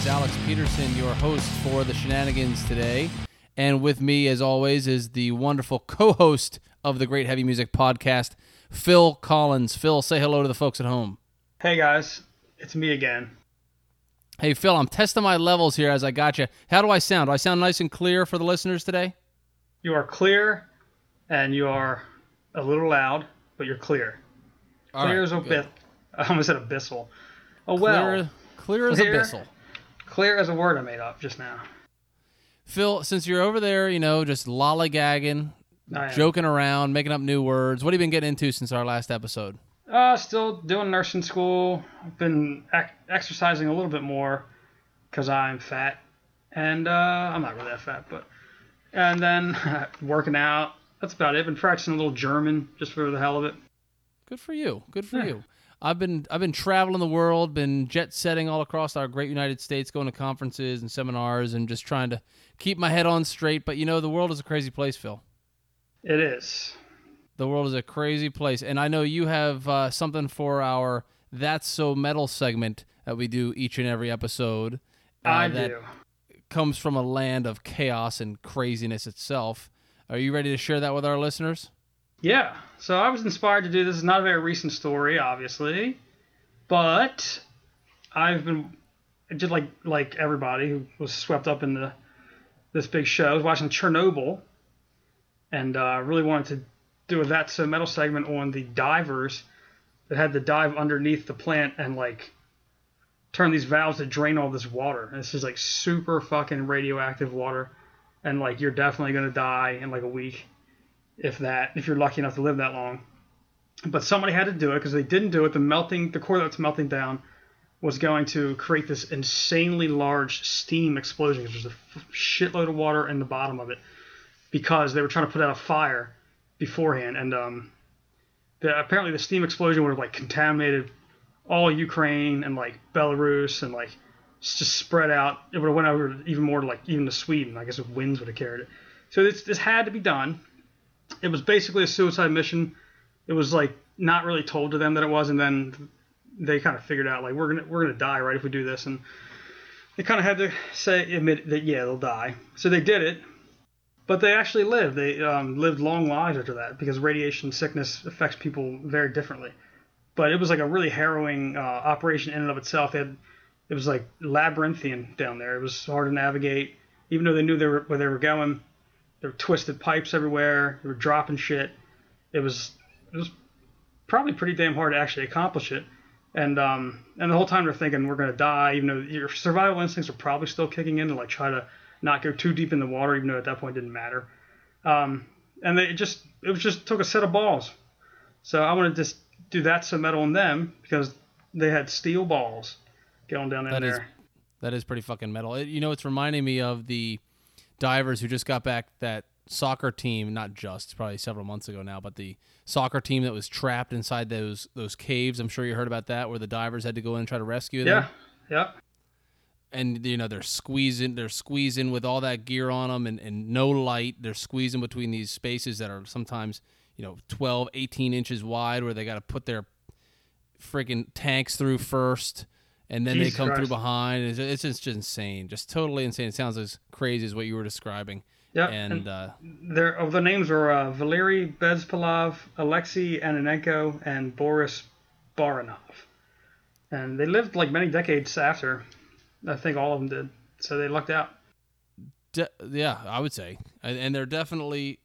is Alex Peterson, your host for The Shenanigans today. And with me, as always, is the wonderful co-host of the Great Heavy Music Podcast, Phil Collins. Phil, say hello to the folks at home. Hey, guys. It's me again. Hey, Phil, I'm testing my levels here as I got you. How do I sound? Do I sound nice and clear for the listeners today? You are clear, and you are a little loud, but you're clear. All clear right, as abyss. I almost said abyssal. Oh, well. Clear as abyssal. Clear as a word I made up just now. Phil, since you're over there, you know, just lollygagging, joking around, making up new words, what have you been getting into since our last episode? Still doing nursing school. I've been exercising a little bit more because I'm fat. And I'm not really that fat, but... And then working out. That's about it. I've been practicing a little German just for the hell of it. Good for you. Good for you. I've been traveling the world, been jet setting all across our great United States, going to conferences and seminars and just trying to keep my head on straight. But, you know, the world is a crazy place, Phil. It is. The world is a crazy place. And I know you have something for our That's So Metal segment that we do each and every episode. I do. Comes from a land of chaos and craziness itself. Are you ready to share that with our listeners? Yeah. So I was inspired to do this. It's not a very recent story, obviously, but I've been just like everybody who was swept up in this big show. I was watching Chernobyl, and really wanted to do a That's So Metal segment on the divers that had to dive underneath the plant and like turn these valves to drain all this water. And this is like super fucking radioactive water. And like, you're definitely going to die in like a week. If you're lucky enough to live that long, but somebody had to do it because they didn't do it. The core that was melting down was going to create this insanely large steam explosion. There's a shitload of water in the bottom of it because they were trying to put out a fire beforehand. And, apparently the steam explosion would have like contaminated all Ukraine and like Belarus and like just spread out. It would have went over even more, like even to Sweden. I guess the winds would have carried it. So this had to be done. It was basically a suicide mission. It was like not really told to them that it was, and then they kind of figured out like we're gonna die right if we do this, and they kind of had to admit that yeah they'll die. So they did it, but they actually lived. They lived long lives after that because radiation sickness affects people very differently. But it was like a really harrowing operation in and of itself. It was like labyrinthian down there. It was hard to navigate, even though they knew where they were going. There were twisted pipes everywhere. They were dropping shit. It was probably pretty damn hard to actually accomplish it. And the whole time they're thinking we're gonna die, even though your survival instincts are probably still kicking in to like try to not go too deep in the water, even though at that point it didn't matter. And it just took a set of balls. So I want to just do that some metal on them because they had steel balls going down in there. That is pretty fucking metal. It's reminding me of the divers who just got back, that soccer team, probably several months ago now, but the soccer team that was trapped inside those caves. I'm sure you heard about that, where the divers had to go in and try to rescue them. Yeah. And they're squeezing with all that gear on them and no light. They're squeezing between these spaces that are sometimes 12, 18 inches wide, where they got to put their freaking tanks through first. And then Jesus they come Christ. Through behind. It's just insane. Just totally insane. It sounds as crazy as what you were describing. Yeah. And the names were Valery Bezpilov, Alexei Annenko, and Boris Baranov. And they lived like many decades after. I think all of them did. So they lucked out. Yeah, I would say. And they're definitely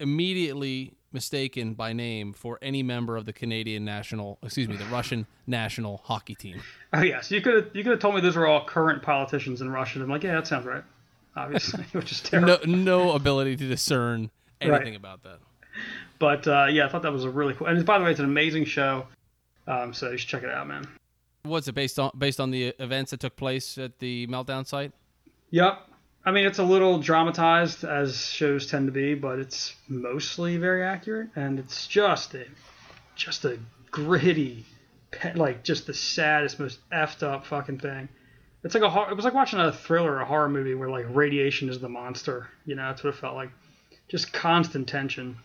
immediately mistaken by name for any member of the the Russian national hockey team. Oh yeah, so you could have told me those were all current politicians in Russia. I'm like, yeah, that sounds right. Obviously, which is terrible. No ability to discern anything about that. But yeah, I thought that was a really cool. And by the way, it's an amazing show. So you should check it out, man. What's it based on the events that took place at the meltdown site? Yep. I mean, it's a little dramatized, as shows tend to be, but it's mostly very accurate, and it's just a gritty, like just the saddest, most effed up fucking thing. It's like it was like watching a thriller or a horror movie where like radiation is the monster. That's what it felt like. Just constant tension.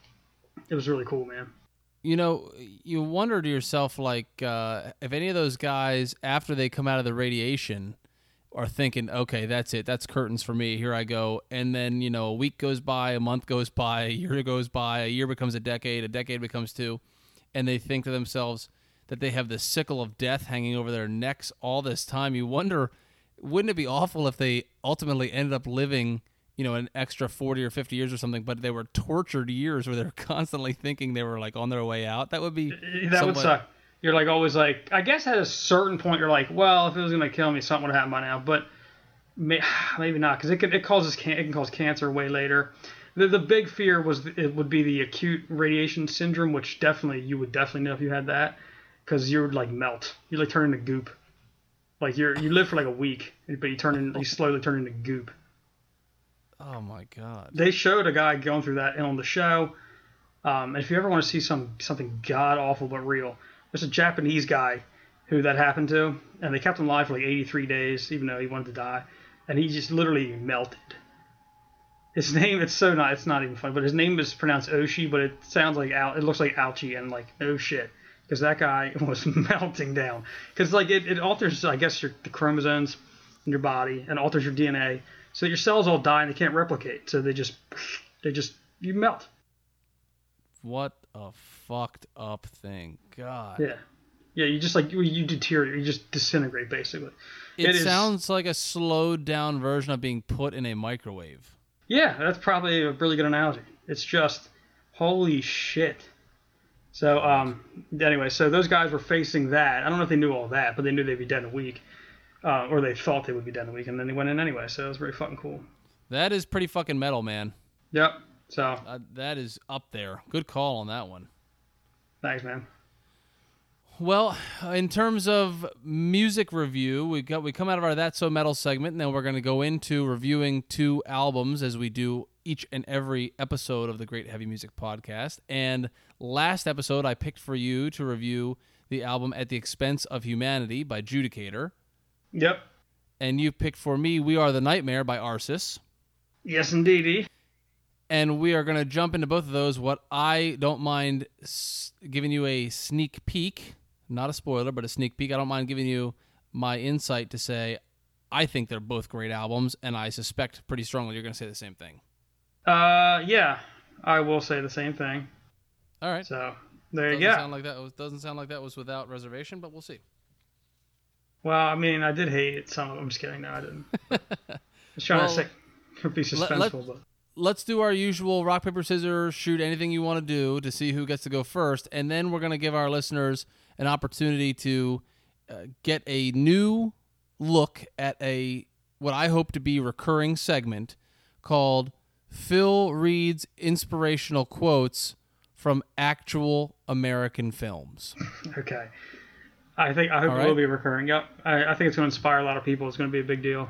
It was really cool, man. You wonder to yourself, like, if any of those guys, after they come out of the radiation, are thinking, okay, that's it. That's curtains for me. Here I go. And then, you know, a week goes by, a month goes by, a year goes by, a year becomes a decade becomes two. And they think to themselves that they have the sickle of death hanging over their necks all this time. You wonder, wouldn't it be awful if they ultimately ended up living, you know, an extra 40 or 50 years or something, but they were tortured years where they're constantly thinking they were like on their way out? That would be... That would suck. You're like always like, I guess at a certain point you're like, well, if it was going to kill me, something would happen by now, but maybe not, because it can cause cancer way later. The big fear was it would be the acute radiation syndrome, which you would definitely know if you had that, because you would like melt. You like turn into goop. Like you live for like a week, but you slowly turn into goop. Oh my God! They showed a guy going through that on the show. If you ever want to see something god awful but real. There's a Japanese guy who that happened to, and they kept him alive for like 83 days, even though he wanted to die, and he just literally melted. His name, it's not even funny, but his name is pronounced Oshi, but it sounds like it looks like ouchie and like oh shit, because that guy was melting down. Because like it alters, I guess, the chromosomes in your body and alters your DNA, so your cells all die and they can't replicate, so they just you melt. What a fucked up thing. God. Yeah. You just like, you deteriorate. You just disintegrate, basically. It sounds like a slowed down version of being put in a microwave. Yeah, that's probably a really good analogy. It's just, holy shit. So, anyway, so those guys were facing that. I don't know if they knew all that, but they knew they'd be dead in a week. Or they thought they would be dead in a week, and then they went in anyway. So it was pretty fucking cool. That is pretty fucking metal, man. Yep. So that is up there. Good call on that one. Thanks, man. Well, in terms of music review, we come out of our That's So Metal segment, and then we're going to go into reviewing two albums as we do each and every episode of the Great Heavy Music Podcast. And last episode, I picked for you to review the album At the Expense of Humanity by Judicator. Yep. And you picked for me We Are the Nightmare by Arsis. Yes, indeedy. And we are going to jump into both of those. What I don't mind giving you a sneak peek, not a spoiler, but a sneak peek. I don't mind giving you my insight to say I think they're both great albums, and I suspect pretty strongly you're going to say the same thing. Yeah, I will say the same thing. All right. So there you go. Doesn't sound like that was without reservation, but we'll see. Well, I mean, I did hate it. Some of them. I'm just kidding. No, I didn't. I was trying to say it would be suspenseful, but. Let's do our usual rock, paper, scissors, shoot anything you want to do to see who gets to go first. And then we're going to give our listeners an opportunity to get a new look at what I hope to be recurring segment called Phil Reed's Inspirational Quotes from Actual American Films. Okay. I hope it will be recurring. Yep. I think it's going to inspire a lot of people. It's going to be a big deal.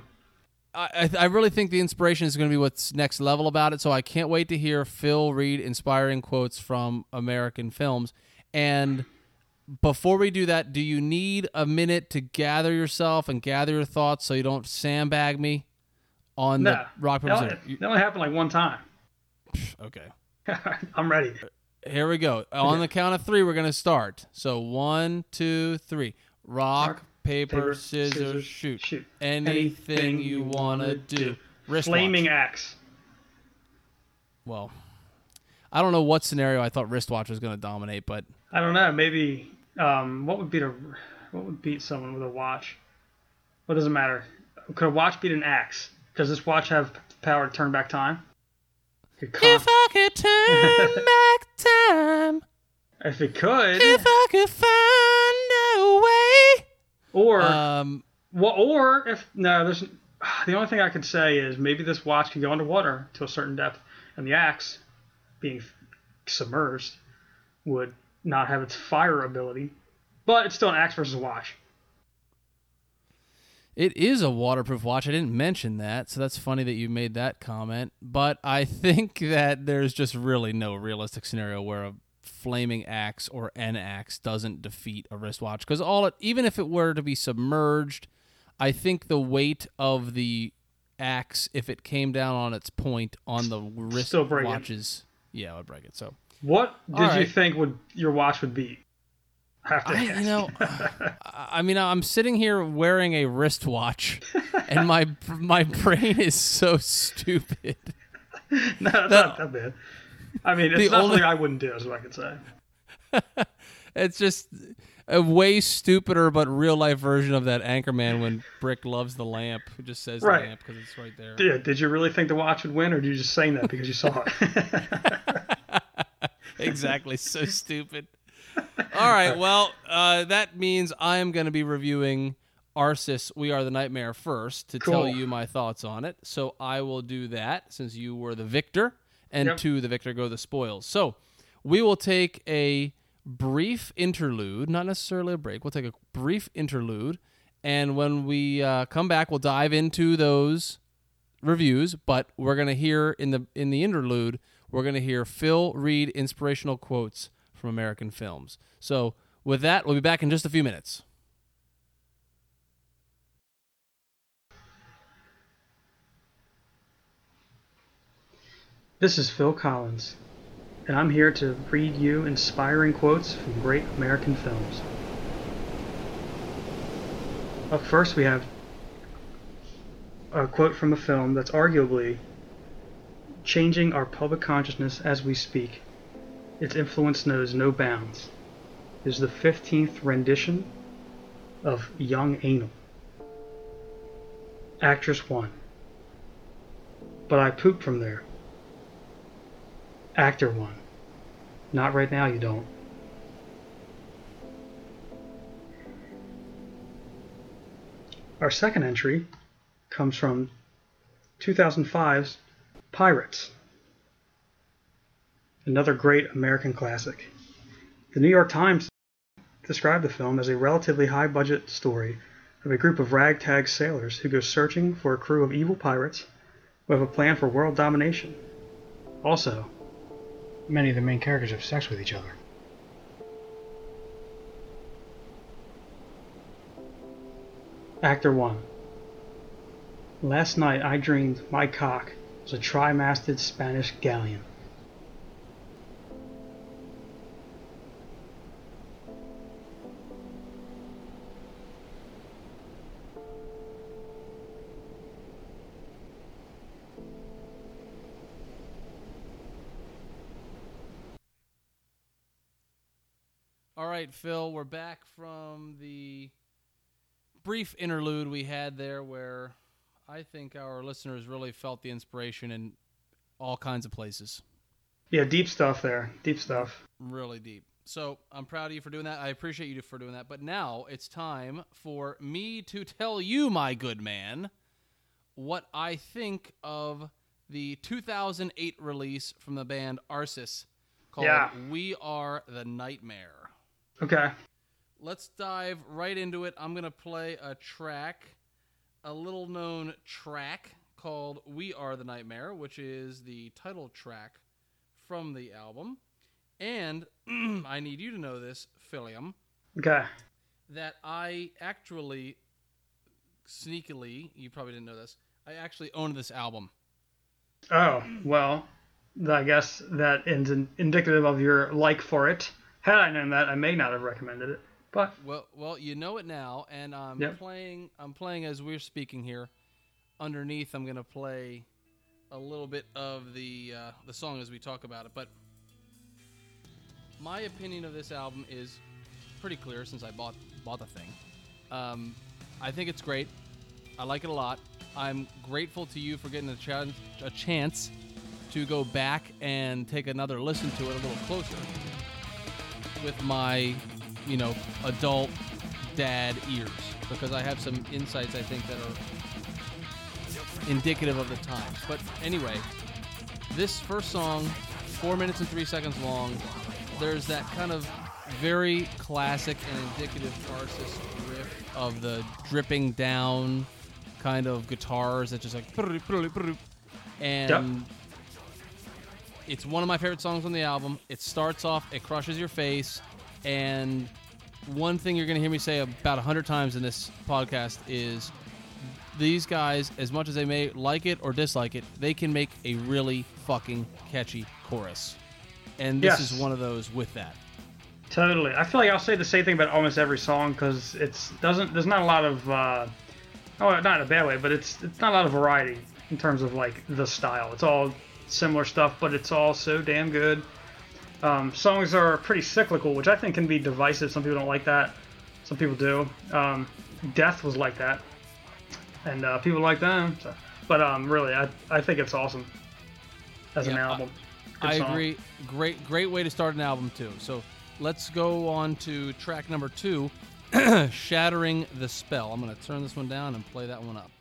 I really think the inspiration is going to be what's next level about it, so I can't wait to hear Phil Reed inspiring quotes from American films. And before we do that, do you need a minute to gather yourself and gather your thoughts so you don't sandbag me on the rock? That only happened like one time. Okay. I'm ready. Here we go. On the count of three, we're going to start. So 1, 2, 3. Rock. Paper, scissors, shoot. Anything you want to do. Flaming axe. Well, I don't know what scenario I thought wristwatch was going to dominate, but... I don't know. Maybe what would beat someone with a watch? Well, it doesn't matter. Could a watch beat an axe? Does this watch have power to turn back time? If I could turn back time. If it could. If I could find a way. The only thing I could say is maybe this watch can go underwater to a certain depth, and the axe, being submerged, would not have its fire ability, but it's still an axe versus watch. It is a waterproof watch. I didn't mention that, so that's funny that you made that comment, but I think that there's just really no realistic scenario where a flaming axe or an axe doesn't defeat a wristwatch, because even if it were to be submerged, I think the weight of the axe, if it came down on its point on the wristwatches, yeah, it would break it. So what did you think your watch would beat? I'm sitting here wearing a wristwatch, and my brain is so stupid. No, it's not that bad. I mean, it's nothing I wouldn't do, is what I could say. It's just a way stupider but real-life version of that Anchorman when Brick loves the lamp. Who just says right. Lamp because it's right there. Yeah, did you really think the watch would win, or did you just say that because you saw it? Exactly, so stupid. All right, well, that means I am going to be reviewing Arsis, We Are the Nightmare first to tell you my thoughts on it. So I will do that since you were the victor, and to the victor go the spoils. So we will take a brief interlude, not necessarily a break. We'll take a brief interlude, and when we come back, we'll dive into those reviews, but we're going to hear in the interlude, we're going to hear Phil read inspirational quotes from American films. So with that, we'll be back in just a few minutes. This is Phil Collins, and I'm here to read you inspiring quotes from great American films. Up first, we have a quote from a film that's arguably changing our public consciousness as we speak. Its influence knows no bounds. It is the 15th rendition of Young Anal. Actress 1. But I poop from there. Actor 1. Not right now, you don't. Our second entry comes from 2005's Pirates. Another great American classic. The New York Times described the film as a relatively high-budget story of a group of ragtag sailors who go searching for a crew of evil pirates who have a plan for world domination. Also, many of the main characters have sex with each other. Actor 1. Last night I dreamed my cock was a tri-masted Spanish galleon. Phil, we're back from the brief interlude we had there where I think our listeners really felt the inspiration in all kinds of places. Yeah, deep stuff there. Deep stuff. Really deep. So I'm proud of you for doing that. I appreciate you for doing that. But now it's time for me to tell you, my good man, what I think of the 2008 release from the band Arsis called We Are the Nightmare. Okay. Let's dive right into it. I'm going to play a track, a little-known track called We Are the Nightmare, which is the title track from the album. And I need you to know this, Philium. Okay. That I actually, sneakily, you probably didn't know this, I actually owned this album. Oh, well, I guess that is indicative of your like for it. Had I known that, I may not have recommended it. But well, you know it now, and I'm playing. I'm playing as we're speaking here. Underneath, I'm gonna play a little bit of the song as we talk about it. But my opinion of this album is pretty clear since I bought the thing. I think it's great. I like it a lot. I'm grateful to you for getting a chance to go back and take another listen to it a little closer. With my, adult dad ears, because I have some insights I think that are indicative of the times. But anyway, this first song, 4 minutes and 3 seconds long, there's that kind of very classic and indicative Arsis riff of the dripping down kind of guitars that just like, and it's one of my favorite songs on the album. It starts off, it crushes your face, and one thing you're going to hear me say about 100 times in this podcast is these guys, as much as they may like it or dislike it, they can make a really fucking catchy chorus. And this is one of those with that. Totally. I feel like I'll say the same thing about almost every song because there's not a lot of not in a bad way, but it's not a lot of variety in terms of like the style. It's all similar stuff, but it's all so damn good. Songs are pretty cyclical, which I think can be divisive. Some people don't like that. Some people do. Death was like that, and people like them. So. But really, I think it's awesome as an album. I agree. Great way to start an album too. So let's go on to track number 2, Shattering the Spell. I'm going to turn this one down and play that one up.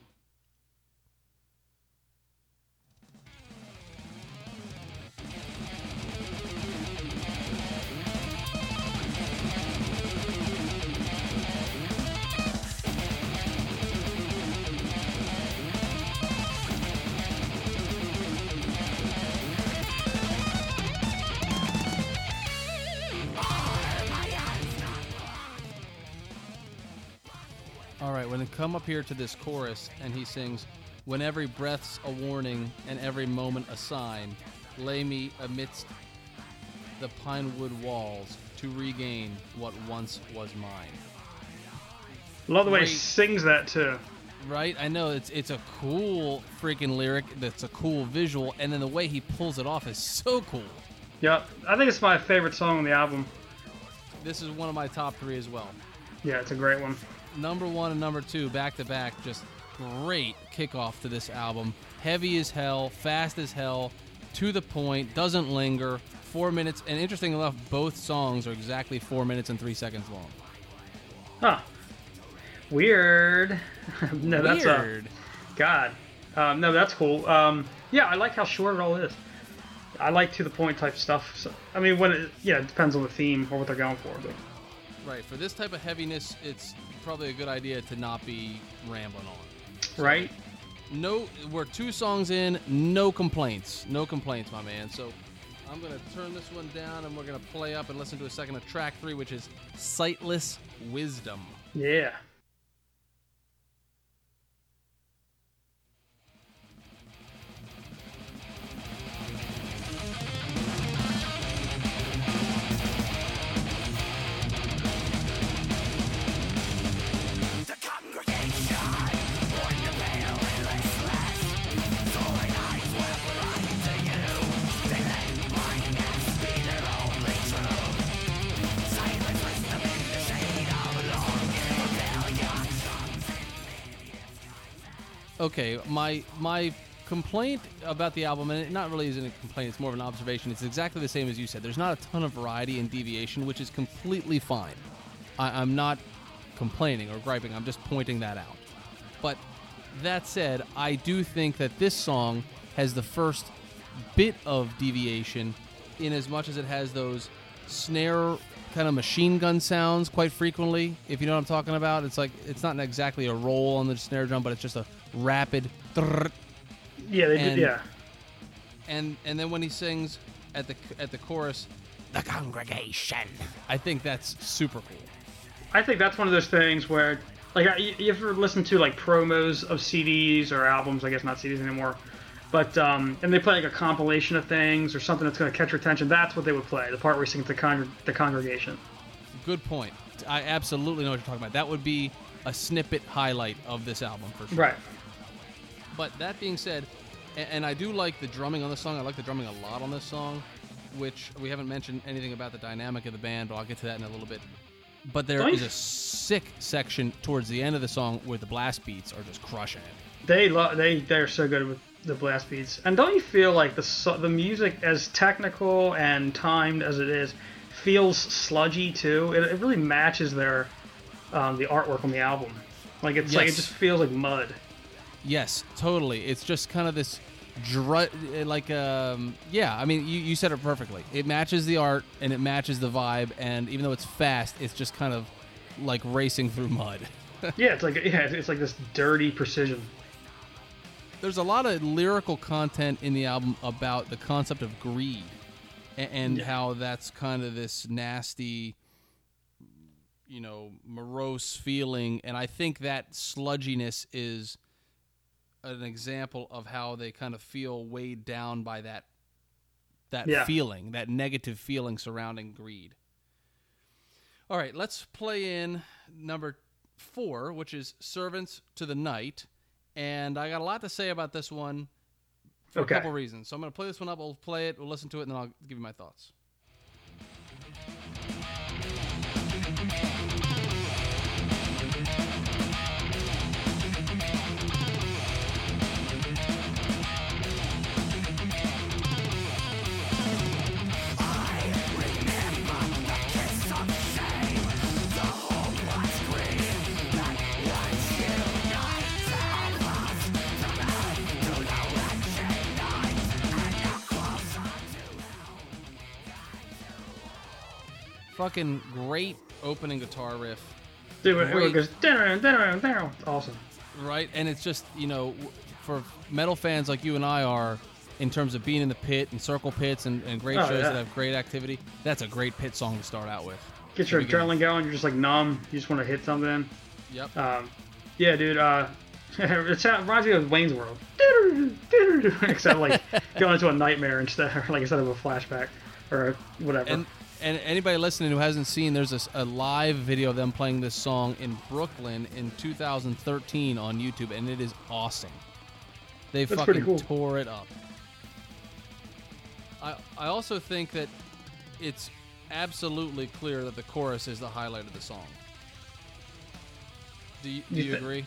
All right, when they come up here to this chorus, and he sings, "When every breath's a warning and every moment a sign, lay me amidst the pine wood walls to regain what once was mine." Love the way he sings that too. Right, I know it's a cool freaking lyric. That's a cool visual, and then the way he pulls it off is so cool. Yeah, I think it's my favorite song on the album. This is one of my top 3 as well. Yeah, it's a great one. Number 1 and number 2 back to back, just great kickoff to this album. Heavy as hell, fast as hell, to the point, doesn't linger. 4 minutes, and interesting enough, both songs are exactly 4 minutes and 3 seconds long. Huh. Weird. No, that's weird. God. No, that's cool. Yeah, I like how short it all is. I like to the point type stuff. So, I mean, when it depends on the theme or what they're going for. But. Right. For this type of heaviness, it's probably a good idea to not be rambling on. So, right. No, we're 2 songs in, no complaints. No complaints, my man. So I'm going to turn this one down, and we're going to play up and listen to a second of track 3, which is Sightless Wisdom. Yeah. Okay, my complaint about the album, and it not really isn't a complaint, it's more of an observation, it's exactly the same as you said. There's not a ton of variety and deviation, which is completely fine. I'm not complaining or griping, I'm just pointing that out. But that said, I do think that this song has the first bit of deviation in as much as it has those snare kind of machine gun sounds quite frequently, if you know what I'm talking about. It's like, it's not exactly a roll on the snare drum, but it's just a rapid thrrr. Yeah, they did, yeah. And then when he sings at the chorus, the congregation, I think that's super cool. I think that's one of those things where, like, you ever listen to like promos of CDs or albums, I guess not CDs anymore, but and they play like a compilation of things or something that's going to catch your attention. That's what they would play, the part where he sings the congregation. Good point. I absolutely know what you're talking about. That would be a snippet highlight of this album for sure. Right. But that being said, and I do like the drumming on this song. I like the drumming a lot on this song, which we haven't mentioned anything about the dynamic of the band, but I'll get to that in a little bit. But there is a sick section towards the end of the song where the blast beats are just crushing it. They're so good with the blast beats. And don't you feel like the music, as technical and timed as it is, feels sludgy too? It really matches their the artwork on the album. Like, it's like it just feels like mud. Yes, totally. It's just kind of this I mean, you said it perfectly. It matches the art and it matches the vibe, and even though it's fast, it's just kind of like racing through mud. It's like this dirty precision. There's a lot of lyrical content in the album about the concept of greed and how that's kind of this nasty, morose feeling. And I think that sludginess is an example of how they kind of feel weighed down by that feeling, that negative feeling surrounding greed. All right, let's play in number 4, which is Servants to the Night. And I got a lot to say about this one for a couple reasons. So I'm going to play this one up. We'll play it, we'll listen to it, and then I'll give you my thoughts. Fucking great opening guitar riff. Dude, it goes down. Awesome. Right? And it's just, you know, for metal fans like you and I are, in terms of being in the pit and circle pits and great shows that have great activity, that's a great pit song to start out with. Get your adrenaline going. You're just like numb. You just want to hit something. Yep. Yeah, dude. It reminds me of Wayne's World. Except like going into a nightmare instead of a flashback or whatever. And anybody listening who hasn't seen, there's a live video of them playing this song in Brooklyn in 2013 on YouTube, and it is awesome. They fucking tore it up. I also think that it's absolutely clear that the chorus is the highlight of the song. Do you agree?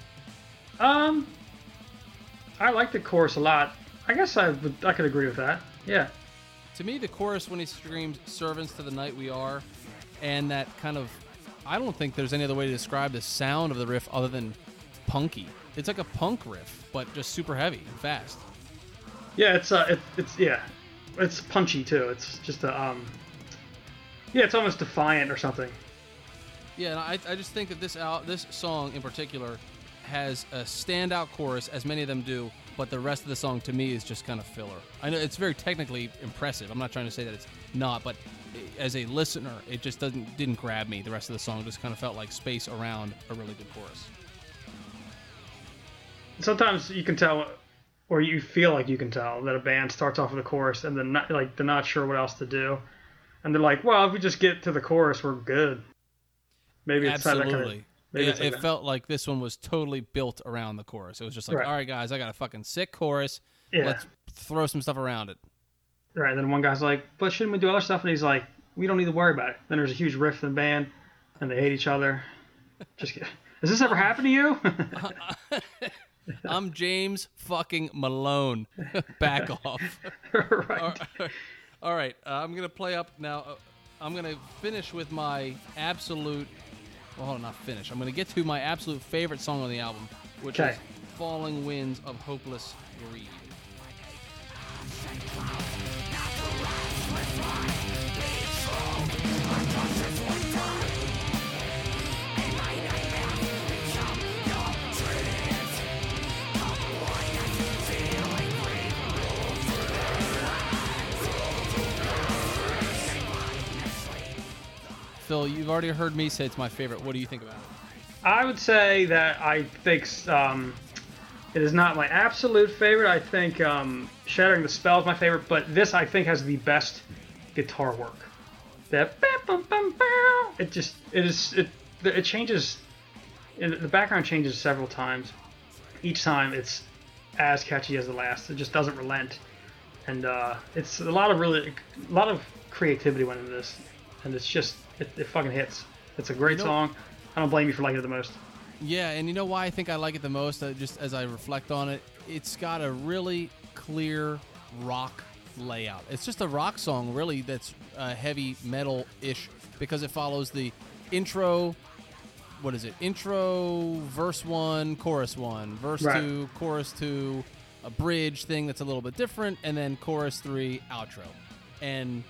I like the chorus a lot. I guess I could agree with that. Yeah. To me, the chorus when he screams "Servants to the night we are," and that kind of—I don't think there's any other way to describe the sound of the riff other than punky. It's like a punk riff, but just super heavy and fast. Yeah, it's punchy too. It's just it's almost defiant or something. Yeah, and I just think that this song in particular has a standout chorus, as many of them do. But the rest of the song, to me, is just kind of filler. I know it's very technically impressive. I'm not trying to say that it's not, but as a listener, it just didn't grab me. The rest of the song just kind of felt like space around a really good chorus. Sometimes you can tell, or you feel like you can tell, that a band starts off with a chorus and they're not sure what else to do, and they're like, "Well, if we just get to the chorus, we're good." Maybe it's absolutely. It felt like this one was totally built around the chorus. It was just like, right. All right, guys, I got a fucking sick chorus. Yeah. Let's throw some stuff around it. Right, and then one guy's like, but shouldn't we do other stuff? And he's like, we don't need to worry about it. Then there's a huge riff in the band, and they hate each other. Just kidding. Has this ever happened to you? I'm James fucking Malone. Back off. Right. All right, I'm going to play up now. I'm going to finish with my absolute... Well, hold on, not finish. I'm going to get to my absolute favorite song on the album, which is Falling Winds of Hopeless Greed. Phil, you've already heard me say it's my favorite. What do you think about it? I would say that I think it is not my absolute favorite. I think Shattering the Spell is my favorite, but this I think has the best guitar work. That it changes. The background changes several times. Each time it's as catchy as the last. It just doesn't relent, and it's a lot of creativity went into this, and it's just. It fucking hits. It's a great song. I don't blame you for liking it the most. Yeah, and you know why I think I like it the most? Just as I reflect on it, it's got a really clear rock layout. It's just a rock song, really, that's heavy metal-ish because it follows the intro. What is it? Intro, verse 1, chorus 1, verse 2, chorus 2, a bridge thing that's a little bit different, and then chorus 3, outro. And...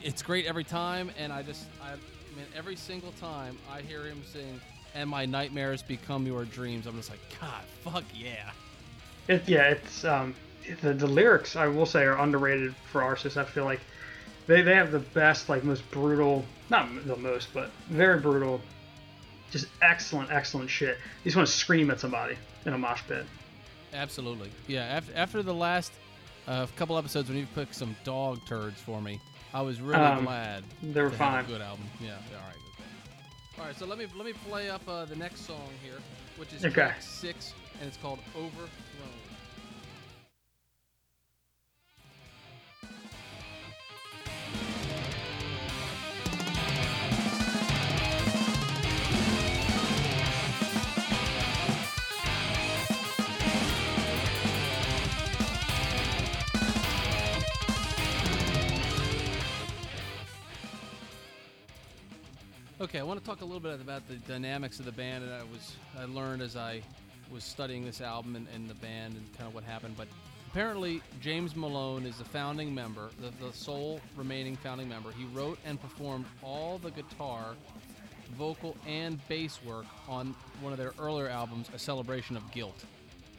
it's great every time, and I mean, every single time I hear him sing, and my nightmares become your dreams, I'm just like, God, fuck yeah. The lyrics, I will say, are underrated for Arsis. I feel like they have the best, like, most brutal, not the most, but very brutal, just excellent, excellent shit. You just want to scream at somebody in a mosh pit. Absolutely. Yeah, after the last couple episodes when you picked some dog turds for me, I was really glad. They were fine. Good album. Yeah. All right. All right, so let me play up the next song here, which is track 6, and it's called Overthrown. Okay, I want to talk a little bit about the dynamics of the band that I learned as I was studying this album and the band and kind of what happened. But apparently, James Malone is the founding member, the sole remaining founding member. He wrote and performed all the guitar, vocal, and bass work on one of their earlier albums, A Celebration of Guilt,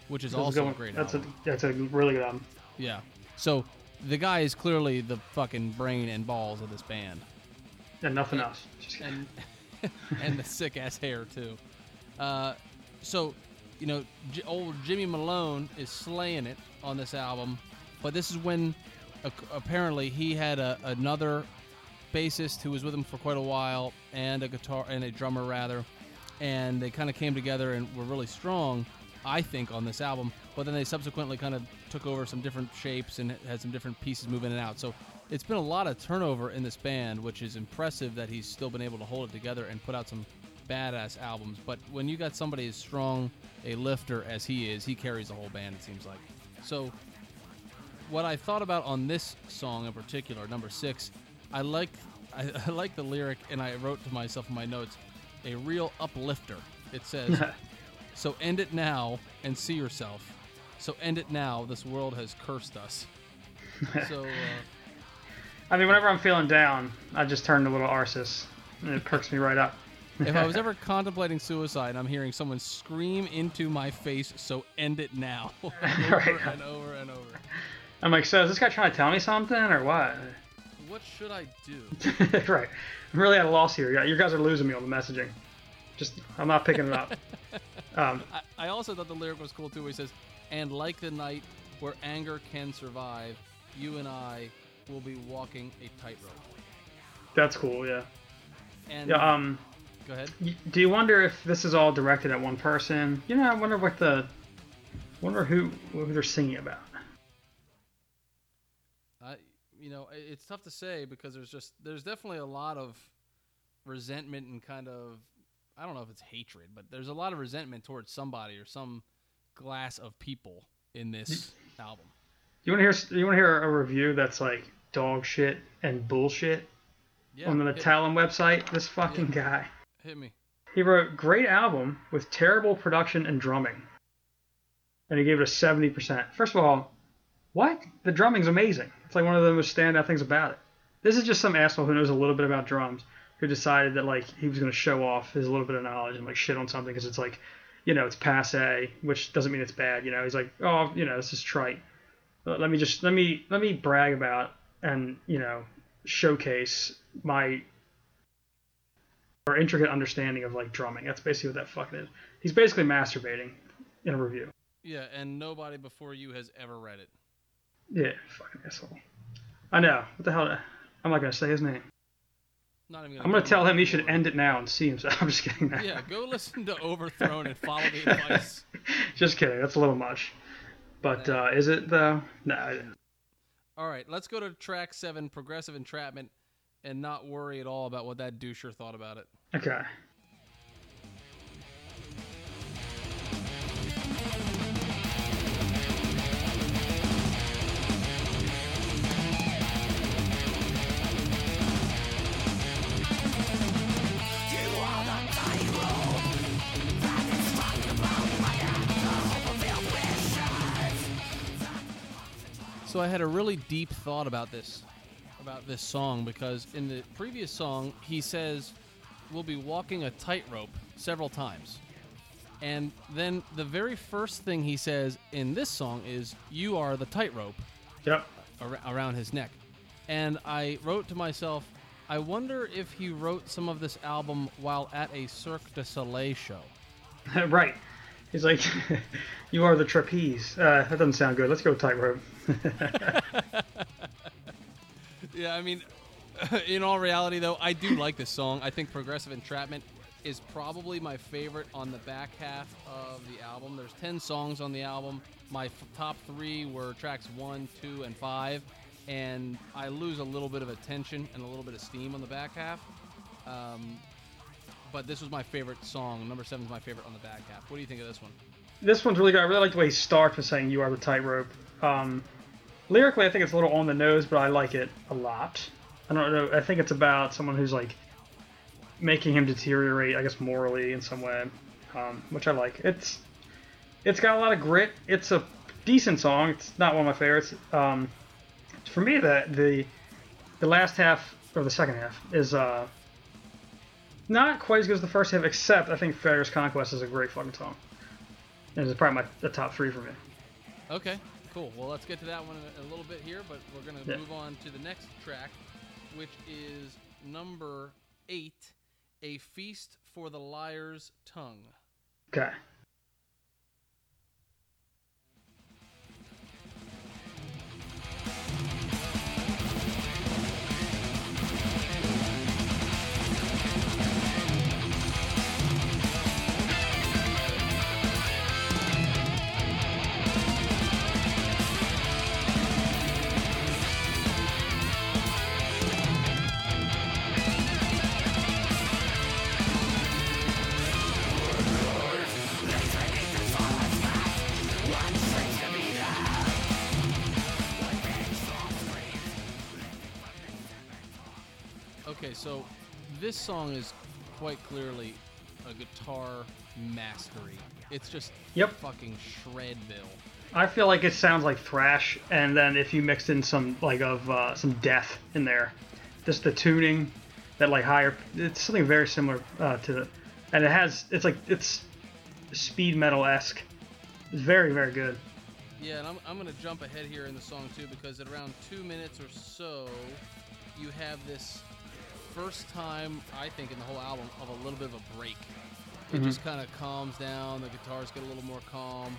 which is also a great album. That's a really good album. Yeah. So the guy is clearly the fucking brain and balls of this band. And nothing else. And the sick-ass hair, too. So, you know, old Jimmy Malone is slaying it on this album, but this is when, apparently, he had another bassist who was with him for quite a while, and a drummer, rather, and they kind of came together and were really strong, I think, on this album, but then they subsequently kind of took over some different shapes and had some different pieces move in and out, so... It's been a lot of turnover in this band, which is impressive that he's still been able to hold it together and put out some badass albums. But when you got somebody as strong a lifter as he is, he carries the whole band, it seems like. So what I thought about on this song in particular, number 6, I like the lyric, and I wrote to myself in my notes, a real uplifter. It says, so end it now and see yourself. So end it now, this world has cursed us. So... I mean, whenever I'm feeling down, I just turn to little Arsis, and it perks me right up. If I was ever contemplating suicide, I'm hearing someone scream into my face, so end it now. Over right. And over and over. I'm like, so is this guy trying to tell me something, or what? What should I do? Right. I'm really at a loss here. You guys are losing me on the messaging. Just, I'm not picking it up. I also thought the lyric was cool, too, where he says, and like the night where anger can survive, you and I... will be walking a tightrope. That's cool, yeah. And yeah, go ahead. Do you wonder if this is all directed at one person? You know, I wonder who they're singing about. You know, it's tough to say because there's definitely a lot of resentment and kind of, I don't know if it's hatred, but there's a lot of resentment towards somebody or some class of people in this album. You want to hear a review that's like dog shit and bullshit on the Metalum website? This fucking guy. Hit me. He wrote, great album with terrible production and drumming. And he gave it a 70%. First of all, what? The drumming's amazing. It's like one of the most standout things about it. This is just some asshole who knows a little bit about drums who decided that like he was going to show off his little bit of knowledge and like shit on something because it's like, you know, it's passé, which doesn't mean it's bad. You know, he's like, oh, you know, this is trite. Let me brag about and, you know, showcase my or intricate understanding of like drumming. That's basically what that fucking is. He's basically masturbating in a review. Yeah, and nobody before you has ever read it. Yeah, fucking asshole. I know. What the hell? I'm not gonna say his name. Not even. I'm gonna tell him he should end it now and see himself. I'm just kidding. Now. Yeah, go listen to Overthrown and follow the advice. Just kidding. That's a little much. But is it, though? No. All right, let's go to track 7, Progressive Entrapment, and not worry at all about what that doucher thought about it. Okay. So I had a really deep thought about this song, because in the previous song, he says, we'll be walking a tightrope several times. And then the very first thing he says in this song is, you are the tightrope around his neck. And I wrote to myself, I wonder if he wrote some of this album while at a Cirque du Soleil show. Right. He's like, you are the trapeze. That doesn't sound good. Let's go tightrope. Yeah, I mean, in all reality, though, I do like this song. I think Progressive Entrapment is probably my favorite on the back half of the album. There's 10 songs on the album. My top three were tracks 1, 2, and 5, and I lose a little bit of attention and a little bit of steam on the back half. But this was my favorite song. Number 7 is my favorite on the back half. What do you think of this one? This one's really good. I really like the way he starts with saying "You are the tightrope." Lyrically, I think it's a little on the nose, but I like it a lot. I don't know. I think it's about someone who's like making him deteriorate, I guess, morally in some way, which I like. It's got a lot of grit. It's a decent song. It's not one of my favorites. For me, the last half or the second half is not quite as good as the first half, except I think Faire's Conquest is a great fucking song. And it's probably the top three for me. Okay, cool. Well, let's get to that one in a little bit here, but we're going to move on to the next track, which is number 8, A Feast for the Liar's Tongue. Okay. Okay, so this song is quite clearly a guitar mastery. It's just fucking shredville. I feel like it sounds like thrash, and then if you mixed in some like of some death in there, just the tuning, that like higher, it's something very similar to the, and it's speed metal-esque. It's very, very good. Yeah, and I'm gonna jump ahead here in the song too, because at around 2 minutes or so, you have this. First time, I think, in the whole album of a little bit of a break. It just kind of calms down. The guitars get a little more calm.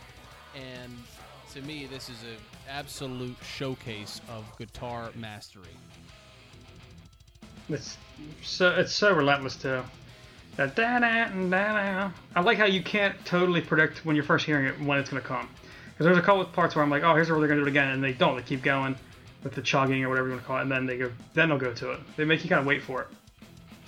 And to me, this is an absolute showcase of guitar mastery. It's so relentless, too. Da-da-da-da-da. I like how you can't totally predict when you're first hearing it when it's going to come. Because there's a couple of parts where I'm like, oh, here's where they're going to do it again. And they don't. They keep going. With the chugging or whatever you want to call it, and then they'll go to it. They make you kind of wait for it.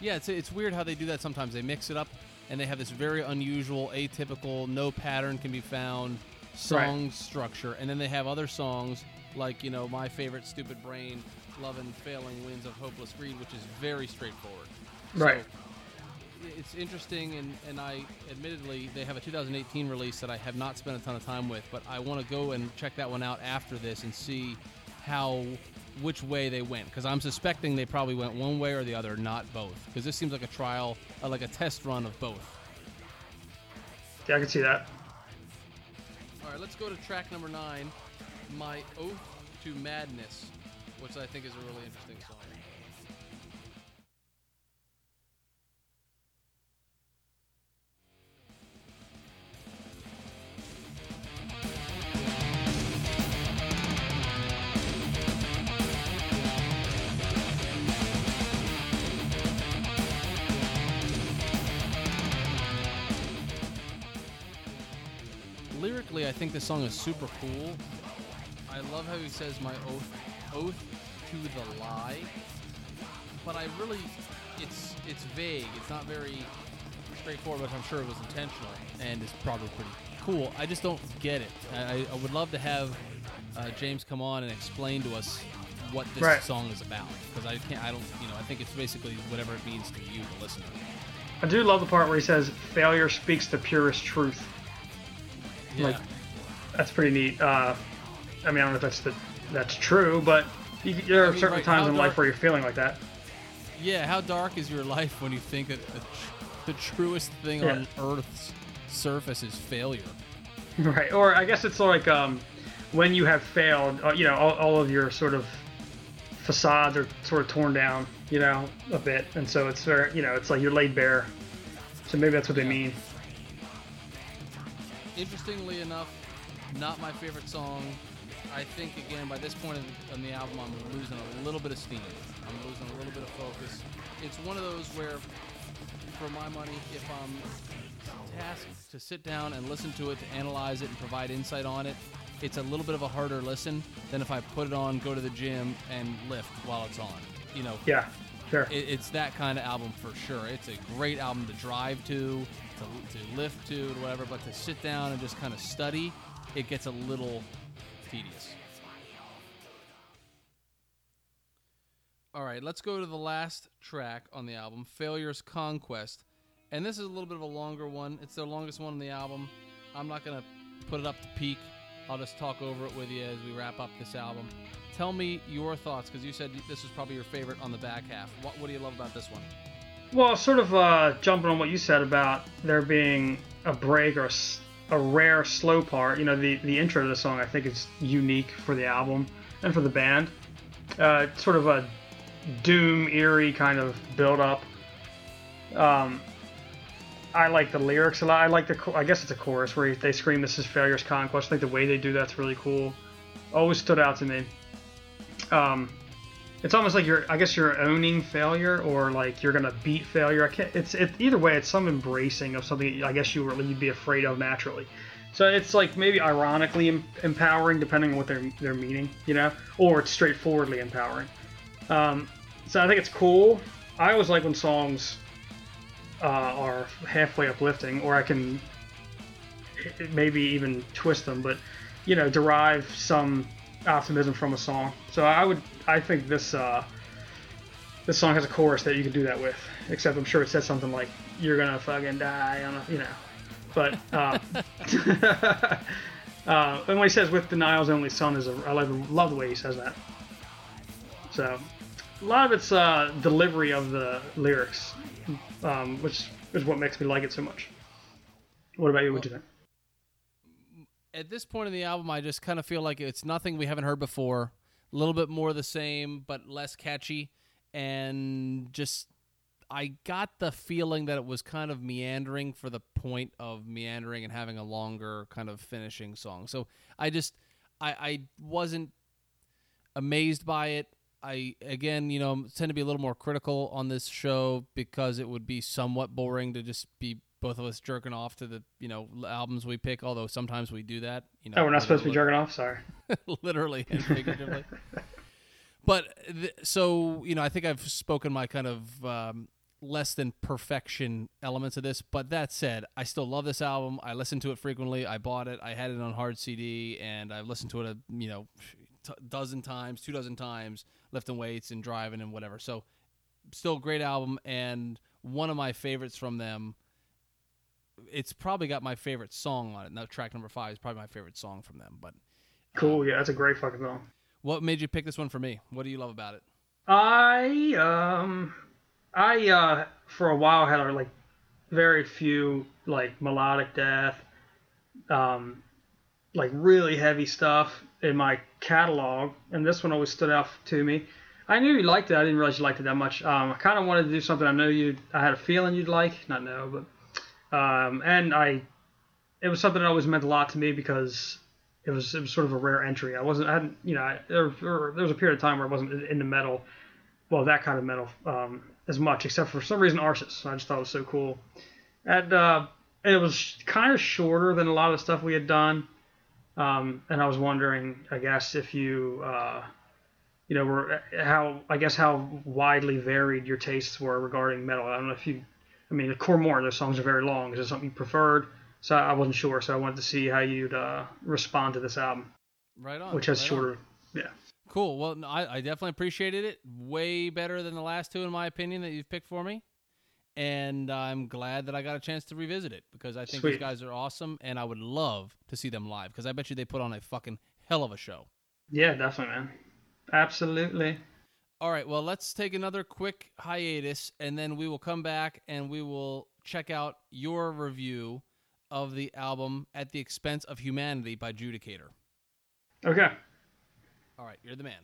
Yeah, it's weird how they do that sometimes. They mix it up, and they have this very unusual, atypical, no pattern can be found song structure. And then they have other songs like, you know, my favorite, Stupid Brain, Lovin' Failing Winds of Hopeless Greed, which is very straightforward. Right. So it's interesting, and I admittedly, they have a 2018 release that I have not spent a ton of time with, but I want to go and check that one out after this and see which way they went, because I'm suspecting they probably went one way or the other, not both, because this seems like a trial, like a test run of both. Yeah, I can see that. All right, let's go to track number 9, My Oath to Madness, which I think is a really interesting song. Lyrically, I think this song is super cool. I love how he says my oath to the lie, but I really, it's vague. It's not very straightforward, but I'm sure it was intentional, and it's probably pretty cool. I just don't get it. I would love to have James come on and explain to us what this song is about, because I think it's basically whatever it means to you, the listener. I do love the part where he says, failure speaks the purest truth. Yeah. Like, that's pretty neat. I mean, I don't know if that's true, but there are certain times in life where you're feeling like that. Yeah, how dark is your life when you think that the truest thing on Earth's surface is failure? Right, or I guess it's like when you have failed, you know, all of your sort of facades are sort of torn down, you know, a bit, and so it's very, you know, it's like you're laid bare. So maybe that's what they mean. Interestingly enough, not my favorite song. I think, again, by this point in the album, I'm losing a little bit of steam. I'm losing a little bit of focus. It's one of those where for my money, if I'm tasked to sit down and listen to it, to analyze it and provide insight on it, it's a little bit of a harder listen than if I put it on, go to the gym, and lift while it's on. You know? Yeah, sure. It's that kind of album for sure. It's a great album to drive to lift to whatever, but to sit down and just kind of study, it gets a little tedious. All right, let's go to the last track on the album, Failure's Conquest. And this is a little bit of a longer one. It's the longest one on the album. I'm not going to put it up to peak. I'll just talk over it with you as we wrap up this album. Tell me your thoughts, because you said this is probably your favorite on the back half. What do you love about this one? Well, sort of jumping on what you said about there being a break or a rare slow part. You know, the intro to the song, I think, is unique for the album and for the band. Sort of a doom, eerie kind of build-up. I like the lyrics a lot. I like I guess it's a chorus where they scream, "This is failure's conquest." I think the way they do that's really cool. Always stood out to me. It's almost like you're owning failure, or like you're gonna beat failure. Either way, it's some embracing of something I guess you'd be afraid of naturally. So it's like maybe ironically empowering, depending on what they're meaning, you know, or it's straightforwardly empowering. So I think it's cool. I always like when songs are halfway uplifting, or I can maybe even twist them, but you know, derive some optimism from a song. So I think this song has a chorus that you can do that with. Except I'm sure it says something like "You're gonna fucking die," on a, you know. But and when he says "With denial's only son" I love the way he says that. So a lot of it's delivery of the lyrics. Which is what makes me like it so much. What about you? What do you think? At this point in the album, I just kind of feel like it's nothing we haven't heard before. A little bit more of the same, but less catchy. And just, I got the feeling that it was kind of meandering for the point of meandering and having a longer kind of finishing song. So I wasn't amazed by it. I tend to be a little more critical on this show because it would be somewhat boring to just be both of us jerking off to the, you know, albums we pick, although sometimes we do that. You know, oh, we're not supposed to be jerking off? Sorry. Literally and figuratively. I think I've spoken my kind of less than perfection elements of this, but that said, I still love this album. I listen to it frequently. I bought it. I had it on hard CD, and I've listened to it, two dozen times, lifting weights and driving and whatever. So still great album, and one of my favorites from them. It's probably got my favorite song on it. Now, track number 5 is probably my favorite song from them. But cool, yeah, that's a great fucking song. What made you pick this one for me? What do you love about it? I for a while had like very few like melodic death, like really heavy stuff in my catalog, and this one always stood out to me. I knew you liked it. I didn't realize you liked it that much. I kind of wanted to do something I had a feeling you'd like, it was something that always meant a lot to me because it was sort of a rare entry. There was a period of time where I wasn't into metal, well, that kind of metal as much, except for some reason Arsis. I just thought it was so cool, and it was kind of shorter than a lot of the stuff we had done. And I was wondering, I guess, if you, how widely varied your tastes were regarding metal. I don't know if the core more of those songs are very long. Is there something you preferred? So I wasn't sure. So I wanted to see how you'd respond to this album. Right on. Which has shorter. Yeah. Cool. Well, no, I definitely appreciated it. Way better than the last two, in my opinion, that you've picked for me. And I'm glad that I got a chance to revisit it, because I think these guys are awesome, and I would love to see them live, because I bet you they put on a fucking hell of a show. Yeah, definitely, man. Absolutely. All right, well, let's take another quick hiatus, and then we will come back and we will check out your review of the album At the Expense of Humanity by Judicator. Okay. All right, you're the man.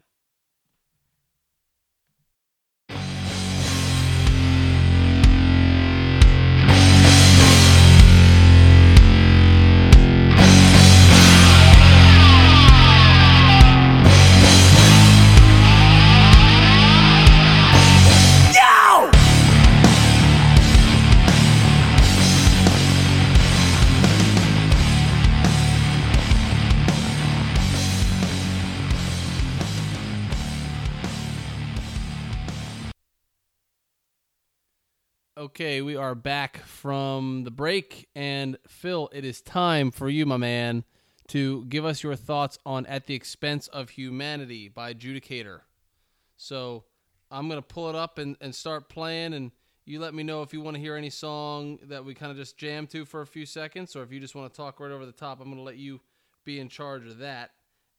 Okay, we are back from the break, and Phil, it is time for you, my man, to give us your thoughts on At the Expense of Humanity by Judicator. So I'm going to pull it up and start playing, and you let me know if you want to hear any song that we kind of just jam to for a few seconds, or if you just want to talk right over the top. I'm going to let you be in charge of that,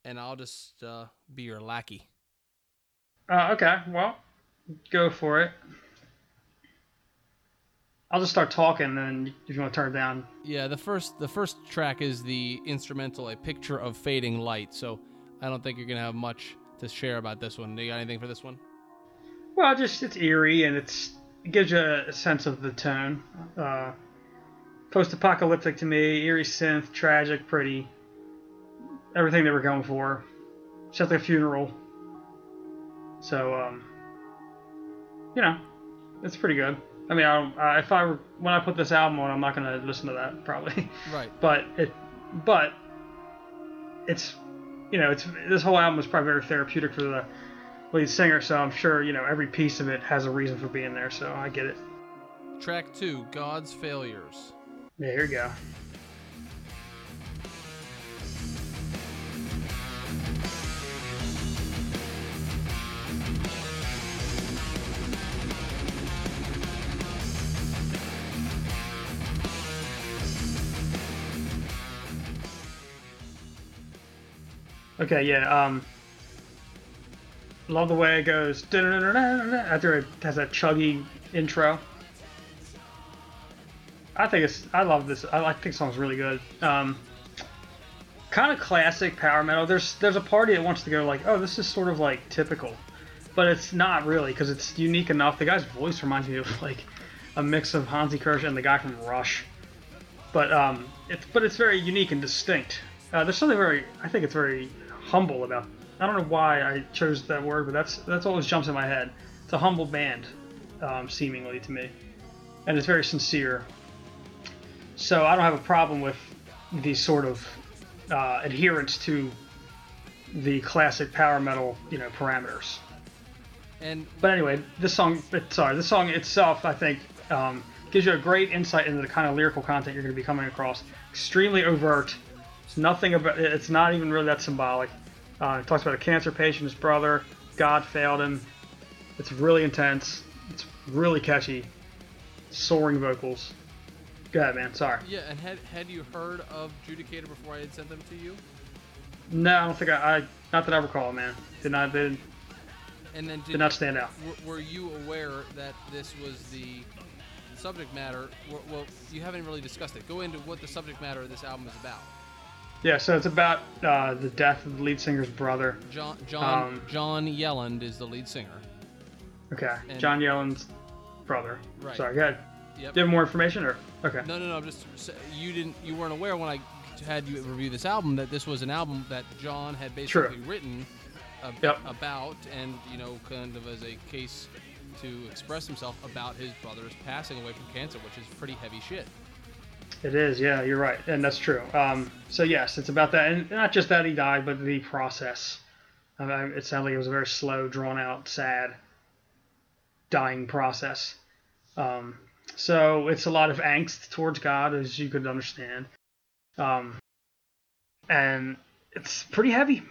and I'll just be your lackey. Okay, well, go for it. I'll just start talking, and if you want to turn it down. Yeah, the first track is the instrumental, A Picture of Fading Light, so I don't think you're going to have much to share about this one. Do you got anything for this one? Well, just it's eerie, and it gives you a sense of the tone. Post-apocalyptic to me, eerie synth, tragic, pretty. Everything they were going for. Except like a funeral. So, it's pretty good. I mean, when I put this album on, I'm not gonna listen to that probably. Right. But it's this whole album is probably very therapeutic for the lead singer. So I'm sure every piece of it has a reason for being there. So I get it. Track 2, God's Failures. Yeah, here we go. Okay, yeah, love the way it goes after it has that chuggy intro. I love this. I think the song's really good. Kind of classic power metal. There's a party that wants to go like, oh, this is sort of like typical, but it's not really because it's unique enough. The guy's voice reminds me of like a mix of Hansi Kürsch and the guy from Rush, but it's very unique and distinct. There's something very humble about. I don't know why I chose that word, but that's always jumps in my head. It's a humble band, seemingly to me, and it's very sincere. So I don't have a problem with the sort of adherence to the classic power metal, parameters. But anyway, this song itself, I think, gives you a great insight into the kind of lyrical content you're going to be coming across. Extremely overt. It's not even really that symbolic. It talks about a cancer patient, his brother. God failed him. It's really intense. It's really catchy. Soaring vocals. Go ahead, man. Sorry. Yeah, and had you heard of Judicator before I had sent them to you? No, I don't think I not that I recall, man. Did not stand out. Were you aware that this was the subject matter? Well, you haven't really discussed it. Go into what the subject matter of this album is about. Yeah, so it's about the death of the lead singer's brother. John Yelland is the lead singer. Okay, and John Yelland's brother. Right. Sorry, go ahead. Yep. Do you have more information or? Okay. No. I'm just you weren't aware when I had you review this album that this was an album that John had basically written about, and kind of as a case to express himself about his brother's passing away from cancer, which is pretty heavy shit. It is, yeah, you're right, and that's true. So yes, it's about that, and not just that he died, but the process. It sounded like it was a very slow, drawn-out, sad, dying process. So it's a lot of angst towards God, as you could understand. And it's pretty heavy.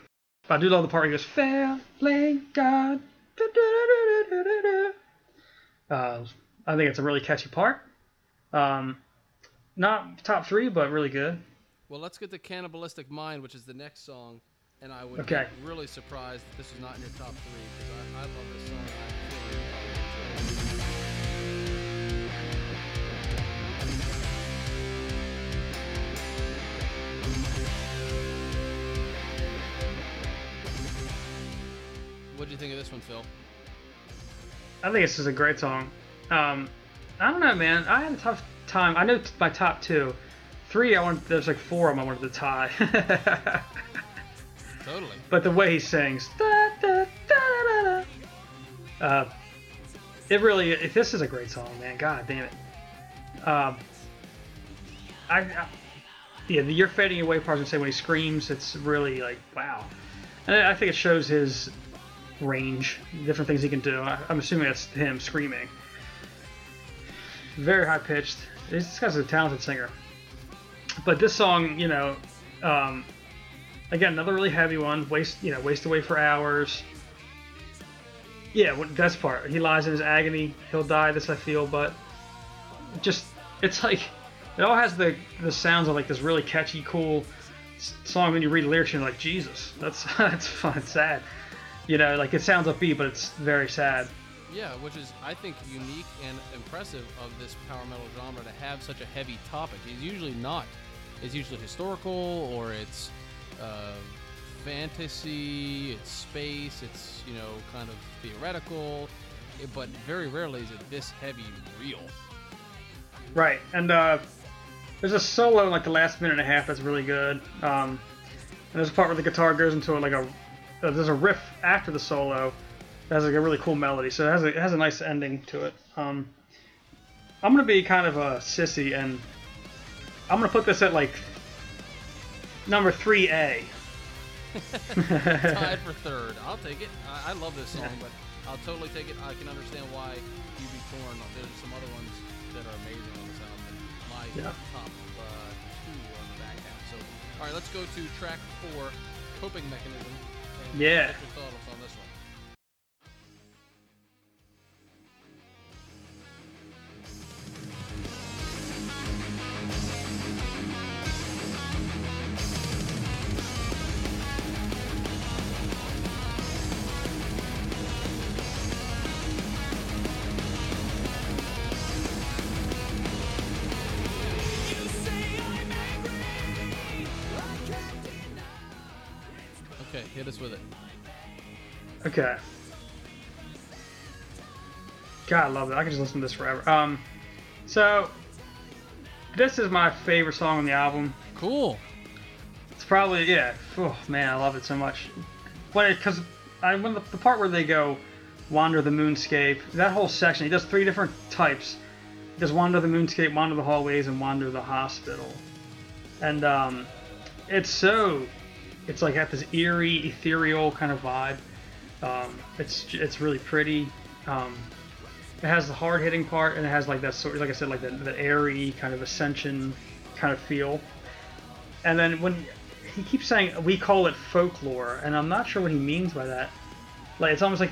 But I do love the part where he goes, failing God. I think it's a really catchy part. Not top 3, but really good. Well, let's get to Cannibalistic Mind, which is the next song, and I would be really surprised that this is not in your top 3, because I love this song. What do you think of this one, Phil? I think this is a great song. I don't know, man. I had a tough time. I know my top 2. 3, there's like 4 of them I wanted to tie. Totally. But the way he sings, da, da, da, da, da, this is a great song, man. God damn it. The You're Fading Away part, I was going to say, when he screams, it's really like, wow. And I think it shows his range, different things he can do. I'm assuming that's him screaming. very high pitched. This guy's a talented singer. But this song, you know, again, another really heavy one. Waste away for hours. Yeah, that's part. He lies in his agony. He'll die. This I feel, but just it's like it all has the sounds of like this really catchy, cool song. When you read the lyrics, you're like, Jesus, that's fun. It's sad. You know, like it sounds upbeat, but it's very sad. Yeah, which is, I think, unique and impressive of this power metal genre to have such a heavy topic. It's usually not. It's usually historical, or it's fantasy, it's space, it's, you know, kind of theoretical, but very rarely is it this heavy real. Right, and there's a solo in like the last minute and a half that's really good. And there's a part where the guitar goes into like a, there's a riff after the solo. It has like a really cool melody, so it has a nice ending to it. I'm gonna be kind of a sissy, and I'm gonna put this at like number 3A. Tied for third. I'll take it. I love this song, but I'll totally take it. I can understand why you'd be torn. There's some other ones that are amazing on this album. My top two on the back half. So, all right, let's go to track 4, "Coping Mechanism." And get your thoughts on this one. Hit us with it. Okay. God, I love it. I can just listen to this forever. So this is my favorite song on the album. Cool. It's probably Oh man, I love it so much. Because when the part where they go wander the moonscape, that whole section, he does 3 different types. He does wander the moonscape, wander the hallways, and wander the hospital. And It's like got this eerie, ethereal kind of vibe. It's really pretty. It has the hard hitting part, and it has like that sort of, like I said, like that airy kind of ascension kind of feel. And then when he keeps saying we call it folklore, and I'm not sure what he means by that. Like it's almost like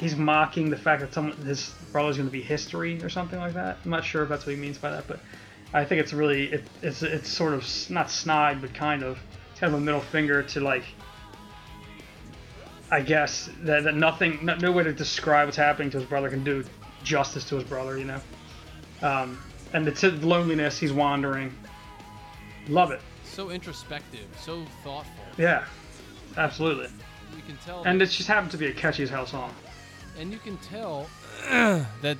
he's mocking the fact that his brother's going to be history or something like that. I'm not sure if that's what he means by that, but I think it's really it's sort of not snide, but kind of. Kind of a middle finger to like, I guess that nothing, no way to describe what's happening to his brother can do justice to his brother, you know. And the loneliness, he's wandering. Love it. So introspective, so thoughtful. Yeah, absolutely. You can tell, and it just happened to be a catchy as hell song. And you can tell that,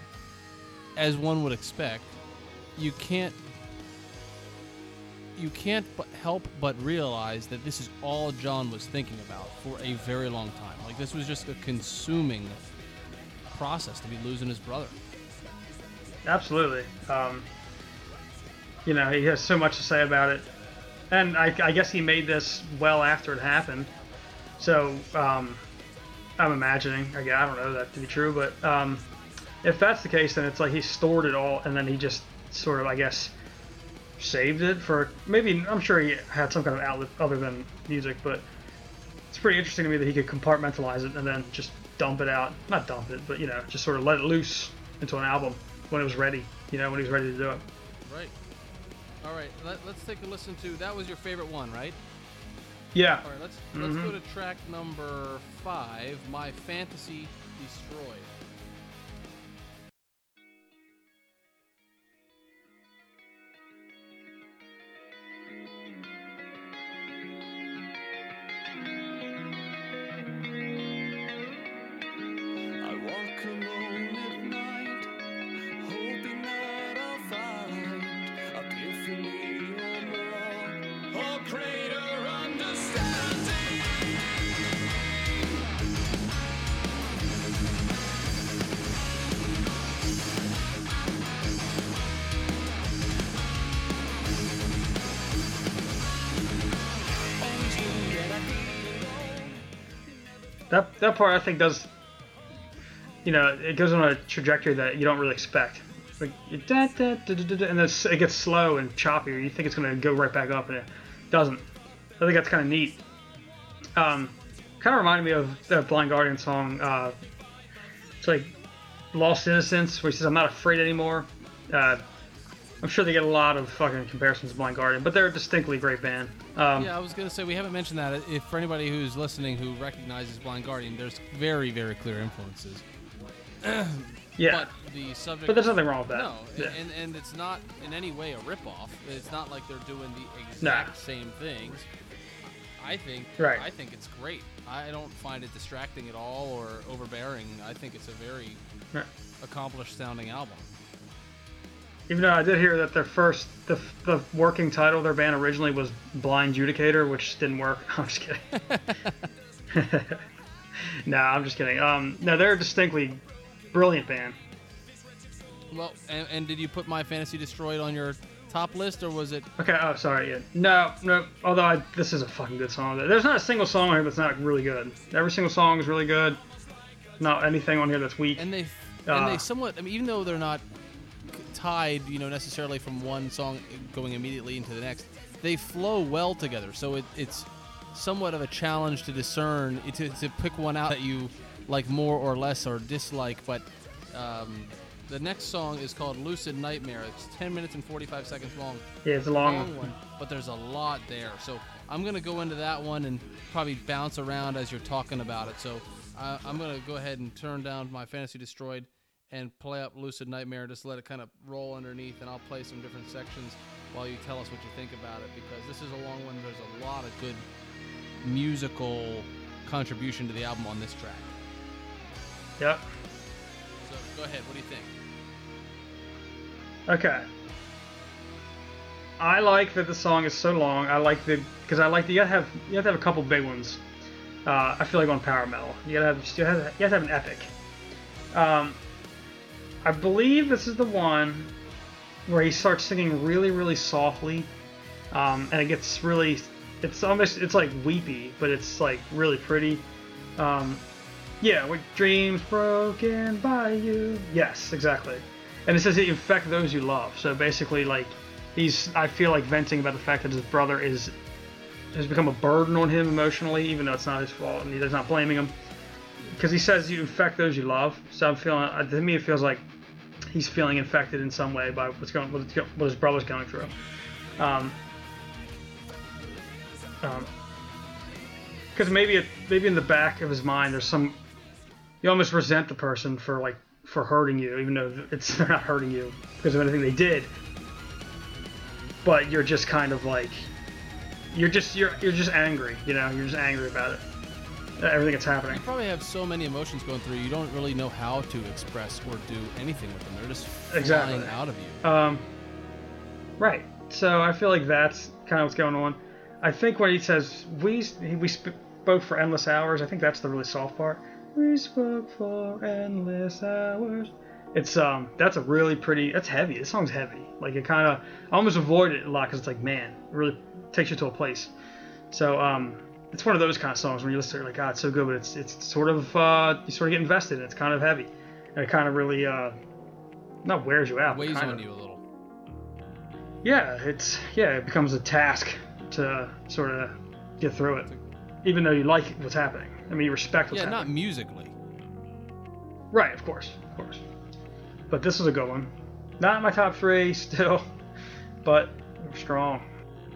as one would expect, you can't help but realize that this is all John was thinking about for a very long time. Like, this was just a consuming process to be losing his brother. Absolutely. You know, he has so much to say about it. And I guess he made this well after it happened. So, I'm imagining. Again, I don't know that to be true, but if that's the case, then it's like he stored it all, and then he just sort of, I guess, saved it for maybe. I'm sure he had some kind of outlet other than music, but it's pretty interesting to me that he could compartmentalize it and then just dump it out. Not dump it, but you know, just sort of let it loose into an album when it was ready. You know, when he was ready to do it. Right. All right. Let's take a listen to. That was your favorite one, right? Yeah. All right. Let's go to track number 5. My Fantasy Destroyed. That part I think does, you know, it goes on a trajectory that you don't really expect. like, and it gets slow and choppy. You think it's going to go right back up, and it doesn't. I think that's kind of neat. Kind of reminded me of the Blind Guardian song. It's like Lost Innocence, where he says, I'm not afraid anymore. I'm sure they get a lot of fucking comparisons to Blind Guardian, but they're a distinctly great band. Yeah, I was going to say, we haven't mentioned that. If for anybody who's listening who recognizes Blind Guardian, there's very, very clear influences. Yeah. But the subject... But there's nothing wrong with that. No, yeah. and it's not in any way a ripoff. It's not like they're doing the exact same things. I think right. I think it's great. I don't find it distracting at all or overbearing. I think it's a very accomplished sounding album. Even though I did hear that their first, the working title of their band originally was Blind Judicator, which didn't work. I'm just kidding. Nah, I'm just kidding. No, they're a distinctly brilliant band. Well, and did you put My Fantasy Destroyed on your top list, or was it... Okay, oh, sorry, yeah. No, although this is a fucking good song. There's not a single song on here that's not really good. Every single song is really good. Not anything on here that's weak. And they somewhat... I mean, even though they're not tied, you know, necessarily from one song going immediately into the next, they flow well together, so it's somewhat of a challenge to discern, to pick one out that you like more or less or dislike, but the next song is called Lucid Nightmare. It's 10 minutes and 45 seconds long. Yeah, it's a long one, but there's a lot there, so I'm going to go into that one and probably bounce around as you're talking about it, so I'm going to go ahead and turn down My Fantasy Destroyed and play up Lucid Nightmare, just let it kind of roll underneath, and I'll play some different sections while you tell us what you think about it, because this is a long one. There's a lot of good musical contribution to the album on this track. Yep. So go ahead, what do you think? Okay. I like that the song is so long. I like the, because I like that you have to have a couple big ones. I feel like on power metal, you have to have an epic. I believe this is the one where he starts singing really, really softly, and it gets really, it's like weepy, but it's like really pretty. Yeah, with dreams broken by you. Yes, exactly. And it says that you infect those you love. So basically, like, I feel like venting about the fact that his brother has become a burden on him emotionally, even though it's not his fault, and he's not blaming him. Because he says you infect those you love, so I'm feeling. To me, it feels like he's feeling infected in some way by what his brother's going through. Because maybe in the back of his mind, there's some. You almost resent the person for hurting you, even though they're not hurting you because of anything they did. But you're just kind of like, you're just angry. You know, you're just angry about it. Everything that's happening. You probably have so many emotions going through, you don't really know how to express or do anything with them. They're just flying out of you. Right. So I feel like that's kind of what's going on. I think when he says, we spoke for endless hours, I think that's the really soft part. We spoke for endless hours. It's, that's a really pretty, that's heavy. This song's heavy. Like, it kind of, I almost avoid it a lot because it's like, man, it really takes you to a place. So, it's one of those kind of songs when you listen to it, you're like, God, it's so good, but it's sort of, you sort of get invested, and it's kind of heavy. And it kind of really, not wears you out. Weighs kind on of. You a little. Yeah, it becomes a task to sort of get through it, even though you like what's happening. I mean, you respect what's happening. Yeah, not musically. Right, of course. But this is a good one. Not in my top three still, but strong.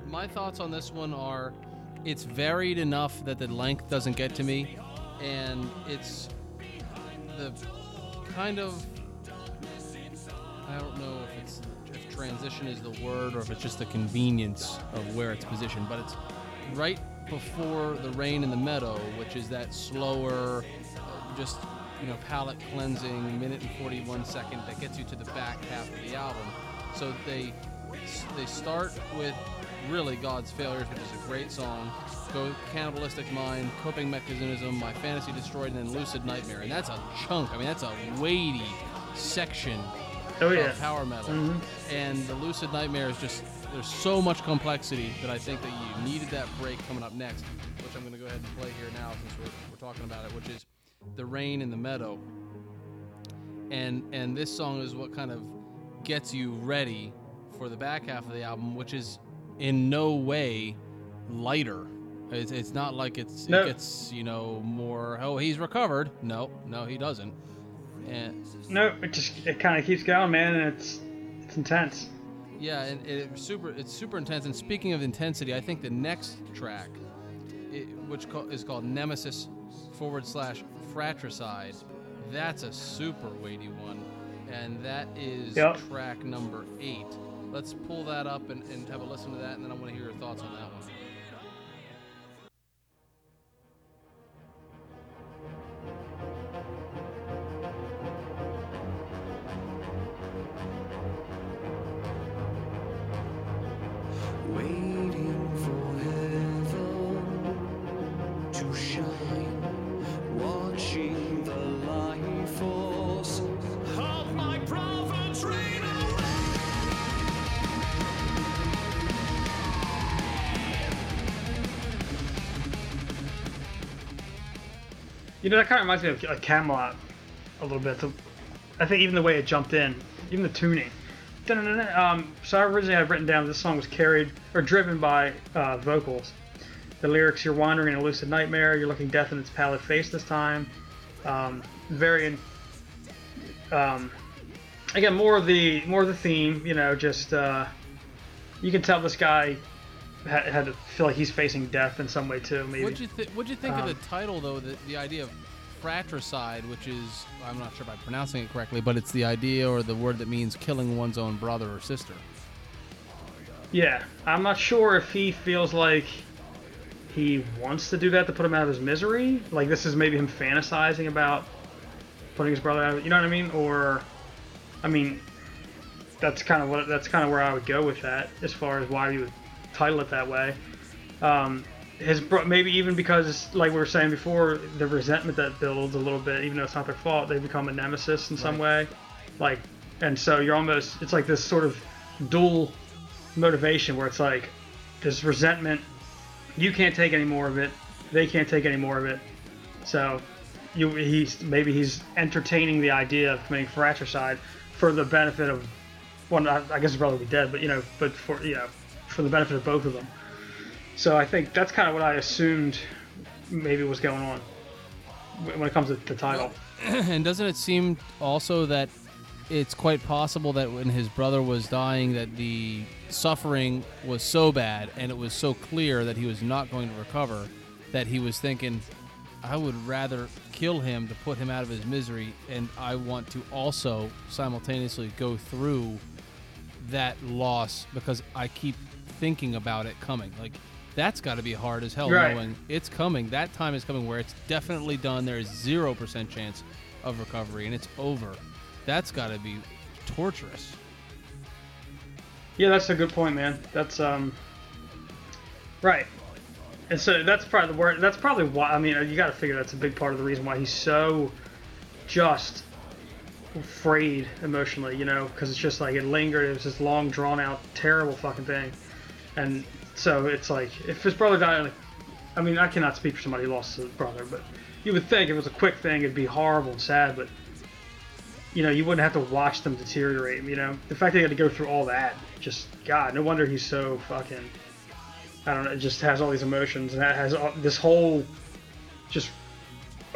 My thoughts on this one are, it's varied enough that the length doesn't get to me, and it's the kind of, I don't know if transition is the word or if it's just the convenience of where it's positioned, but it's right before The Rain in the Meadow, which is that slower, just, you know, palate cleansing minute and 41 second that gets you to the back half of the album. So they start with really God's Failures, which is a great song, go Cannibalistic Mind, Coping Mechanism, My Fantasy Destroyed, and then Lucid Nightmare, and that's a chunk. I mean, that's a weighty section of power metal. Mm-hmm. And the Lucid Nightmare is just, there's so much complexity that I think that you needed that break coming up next, which I'm going to go ahead and play here now since we're talking about it, which is The Rain in the Meadow. And this song is what kind of gets you ready for the back half of the album, which is in no way lighter. It's not like it gets, you know, more, oh, he's recovered. No, he doesn't. And no, it kind of keeps going, man, and it's intense. Yeah, and it's super intense. And speaking of intensity, I think the next track, which is called Nemesis / Fratricide, that's a super weighty one, and that is track number 8. Let's pull that up and have a listen to that, and then I want to hear your thoughts on that one. You know, that kind of reminds me of like Camelot a little bit. I think even the way it jumped in, even the tuning. So I originally had written down this song was driven by vocals. The lyrics, you're wandering in a lucid nightmare, you're looking death in its pallid face this time. Again, more of the theme, you know, just you can tell this guy had to feel like he's facing death in some way too. Maybe. What'd you think of the title though? The idea of fratricide, which is, I'm not sure if I'm pronouncing it correctly, but it's the idea or the word that means killing one's own brother or sister. Yeah, I'm not sure if he feels like he wants to do that to put him out of his misery. Like this is maybe him fantasizing about putting his brother out of, you know what I mean? Or, I mean, that's kind of where I would go with that as far as why you would title it that way. Maybe even because, like we were saying before, the resentment that builds a little bit, even though it's not their fault, they become a nemesis in some way. Like, and so it's like this sort of dual motivation where it's like this resentment, you can't take any more of it, they can't take any more of it. So he's entertaining the idea of committing fratricide for the benefit of, well, I guess his brother would be dead, but, you know, for the benefit of both of them. So I think that's kind of what I assumed maybe was going on when it comes to the title. And doesn't it seem also that it's quite possible that when his brother was dying that the suffering was so bad and it was so clear that he was not going to recover that he was thinking, I would rather kill him to put him out of his misery, and I want to also simultaneously go through that loss because I keep thinking about it coming. Like, that's got to be hard as hell, right? Knowing it's coming, that time is coming where it's definitely done, there is 0% chance of recovery and it's over. That's got to be torturous. Yeah, that's a good point, man. That's right. And so that's probably why, I mean, you got to figure that's a big part of the reason why he's so just afraid emotionally, you know, because it's just like it lingered. It was this long drawn out terrible fucking thing. And so it's like, if his brother died, like, I mean, I cannot speak for somebody who lost his brother, but you would think if it was a quick thing, it'd be horrible and sad, but, you know, you wouldn't have to watch them deteriorate, you know? The fact that he had to go through all that, just, God, no wonder he's so fucking, I don't know, just has all these emotions, and that has all, this whole just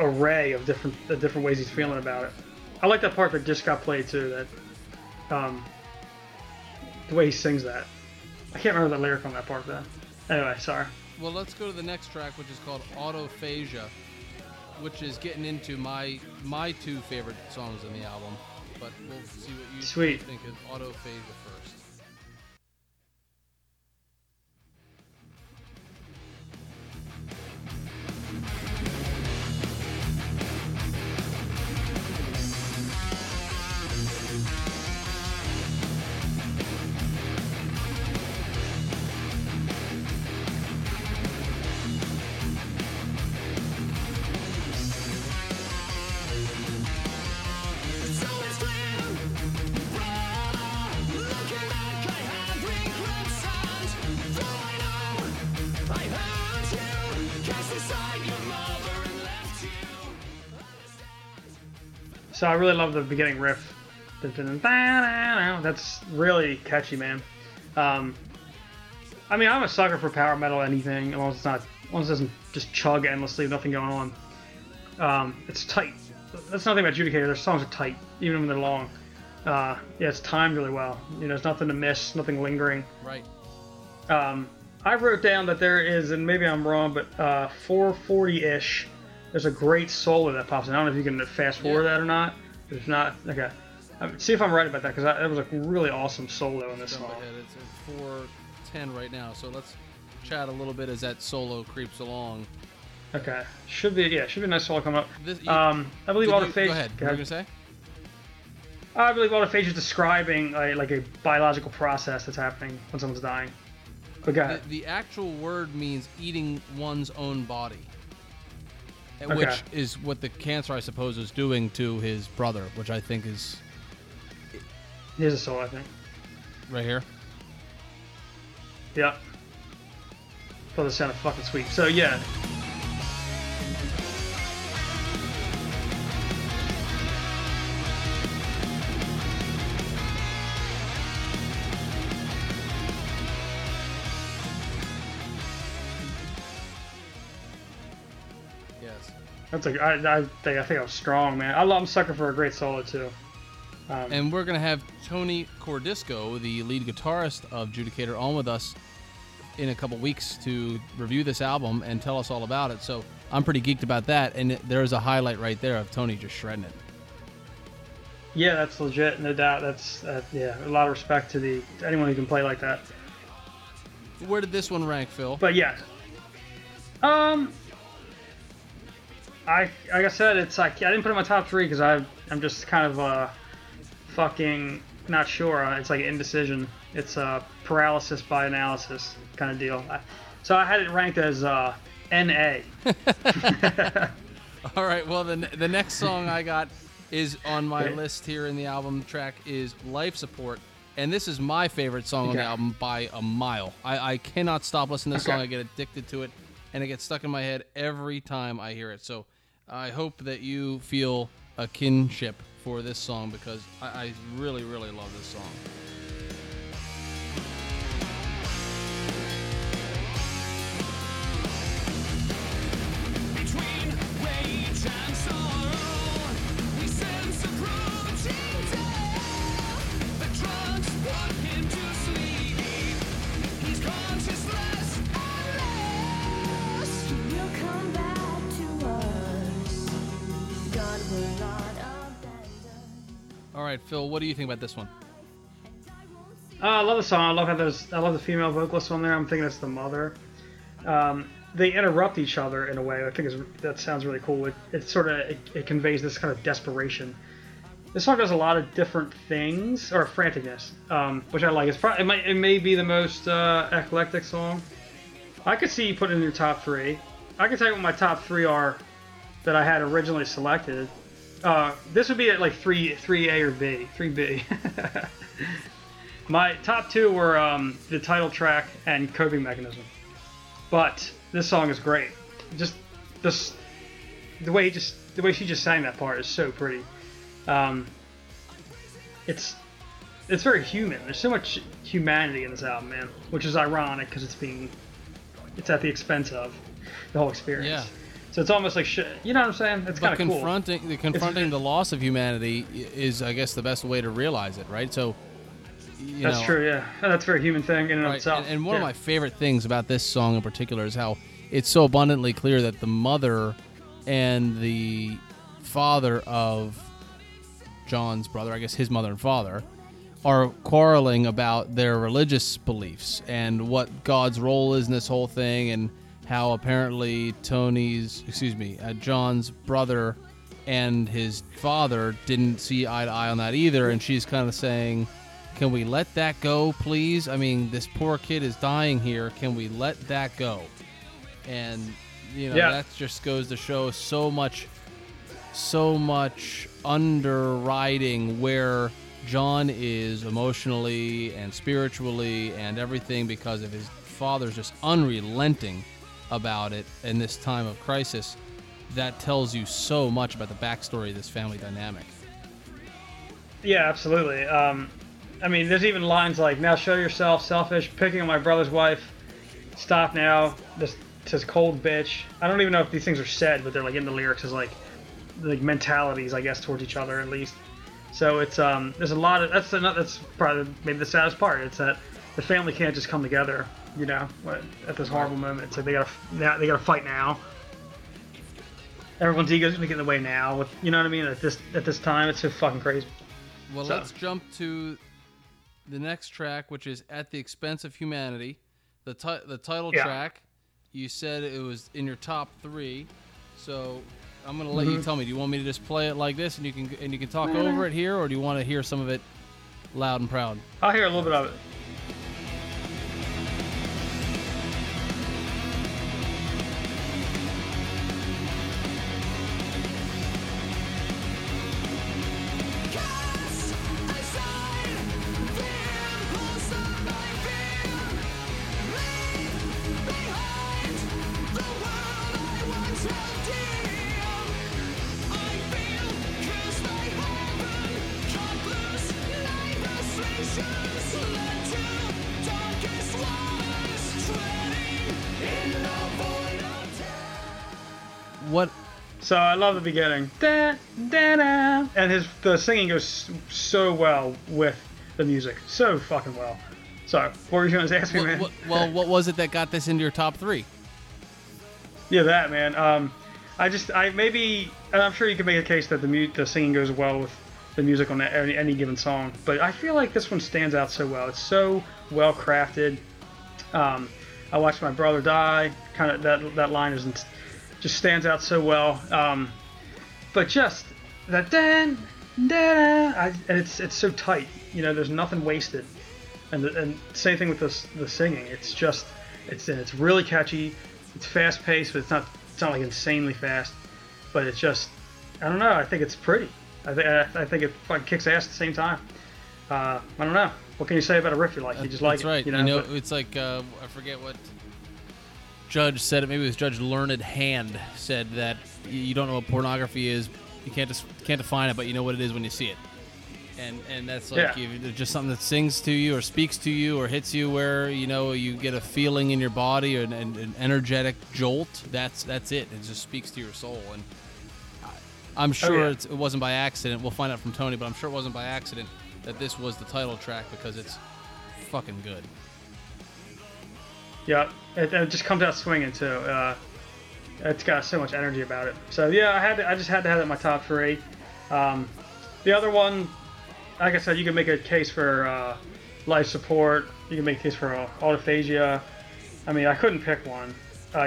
array of different ways he's feeling about it. I like that part that just got played, too, that, the way he sings that. I can't remember the lyric on that part, though. Anyway, sorry. Well, let's go to the next track, which is called Autophagia, which is getting into my two favorite songs on the album. But we'll see what you think of Autophagia first. So I really love the beginning riff, That's really catchy, man. I mean, I'm a sucker for power metal, anything, as long as it's not, as long as it doesn't just chug endlessly, nothing going on. It's tight. That's nothing about Judicator. Their songs are tight, even when they're long. Yeah, it's timed really well. You know, there's nothing to miss, nothing lingering. Right. I wrote down that there is, and maybe I'm wrong, but 440-ish, there's a great solo that pops in. I don't know if you can fast forward that or not. If not, okay. See if I'm right about that, because that was a really awesome solo in this song. It's at 410 right now, so let's chat a little bit as that solo creeps along. Okay. Should be a nice solo coming up. I believe all the phages... Go ahead. What were you going to say? I believe all the phages is describing a biological process that's happening when someone's dying. But go ahead. The actual word means eating one's own body. Okay. Which is what the cancer, I suppose, is doing to his brother, which I think is... Here's a soul, I think. Right here? Yep. Well, this sounded fucking sweet. So, yeah. That's like I think I was strong, man. I'm sucker for a great solo too. And we're gonna have Tony Cordisco, the lead guitarist of Judicator, on with us in a couple weeks to review this album and tell us all about it. So I'm pretty geeked about that. And there's a highlight right there of Tony just shredding it. Yeah, that's legit, no doubt. That's a lot of respect to anyone who can play like that. Where did this one rank, Phil? But yeah. Like I said, it's like I didn't put it in my top three because I'm just kind of fucking not sure. It's like indecision. It's a paralysis by analysis kind of deal. So I had it ranked as NA. All right. Well, the next song I got is on my list here in the album track is Life Support, and this is my favorite song on the album by a mile. I cannot stop listening to this song. I get addicted to it. And it gets stuck in my head every time I hear it. So I hope that you feel a kinship for this song because I really, really love this song. Between rage and sorrow, we sense approaching death. The drugs put him to sleep. He's conscious. All right, Phil, what do you think about this one? I love the song. I love the female vocalist on there. I'm thinking it's the mother. They interrupt each other in a way. I think that sounds really cool. It conveys this kind of desperation. This song does a lot of different things, or franticness, which I like. It may be the most eclectic song. I could see you put it in your top three. I can tell you what my top three are that I had originally selected. This would be at like 3A or B, 3B. My top two were the title track and Coping Mechanism. But this song is great. Just the way she just sang that part is so pretty. It's very human. There's so much humanity in this album, man, which is ironic because it's at the expense of the whole experience. Yeah. So it's almost like shit. You know what I'm saying? It's kind of cool. Confronting the loss of humanity is, I guess, the best way to realize it, right? So, that's true. Yeah, that's a very human thing in and of itself. And one of my favorite things about this song in particular is how it's so abundantly clear that the mother and the father of John's brother, I guess his mother and father, are quarreling about their religious beliefs and what God's role is in this whole thing, and how apparently John's brother and his father didn't see eye to eye on that either, and she's kind of saying, can we let that go, please? I mean, this poor kid is dying here. Can we let that go? And, that just goes to show so much underwriting where John is emotionally and spiritually and everything because of his father's just unrelenting about it in this time of crisis. That tells you so much about the backstory of this family dynamic. Yeah, absolutely. I mean, there's even lines like, now show yourself, selfish, picking on my brother's wife, stop now, this says cold bitch. I don't even know if these things are said, but they're like in the lyrics as like mentalities, I guess, towards each other at least. So it's there's a lot of that's probably maybe the saddest part. It's that the family can't just come together, you know, at this horrible moment. It's like they gotta fight now. Everyone's ego's gonna get in the way now. With, you know what I mean? At this time, it's so fucking crazy. Well, so. Let's jump to the next track, which is At the Expense of Humanity. The title track. You said it was in your top three, so I'm gonna let you tell me. Do you want me to just play it like this, and you can talk over it here, or do you want to hear some of it loud and proud? I'll hear a little bit of it. So I love the beginning, da, da, da. And the singing goes so well with the music, so fucking well. So what were you going to ask me, man? Well, what was it that got this into your top three? Yeah, that, man. And I'm sure you can make a case that the singing goes well with the music on any given song, but I feel like this one stands out so well. It's so well crafted. I watched my brother die. Kind of that line isn't. Just stands out so well, but just that and it's so tight. You know, there's nothing wasted, and same thing with the singing. It's just it's really catchy. It's fast paced, but it's not like insanely fast. But it's just I don't know. I think it's pretty. I think it fucking kicks ass at the same time. I don't know. What can you say about a riff you like? You just like it. That's right. You know but, it's like I forget what. Judge said it. Maybe it was Judge Learned Hand said that you don't know what pornography is. You can't define it, but you know what it is when you see it. And that's like just something that sings to you or speaks to you or hits you where you know you get a feeling in your body or an energetic jolt. That's it. It just speaks to your soul. And I'm sure it wasn't by accident. We'll find out from Tony, but I'm sure it wasn't by accident that this was the title track because it's fucking good. Yeah, it just comes out swinging too. It's got so much energy about it. So yeah, I just had to have it in my top three. The other one, like I said, you can make a case for Life Support. You can make a case for Autophagia. I mean, I couldn't pick one.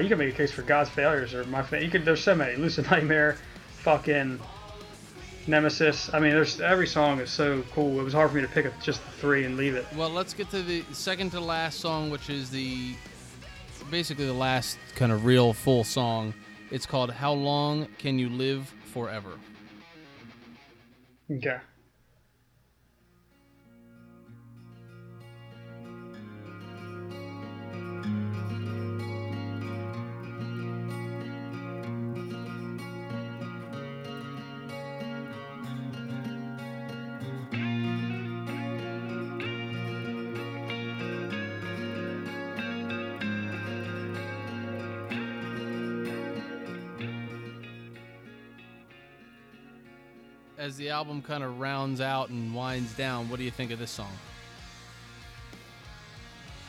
You can make a case for God's Failures or there's so many. Lucid Nightmare, fucking Nemesis. I mean, every song is so cool. It was hard for me to pick up just the three and leave it. Well, let's get to the second to last song, which is basically the last kind of real full song. It's called How Long Can You Live Forever? Okay. As the album kind of rounds out and winds down, what do you think of this song?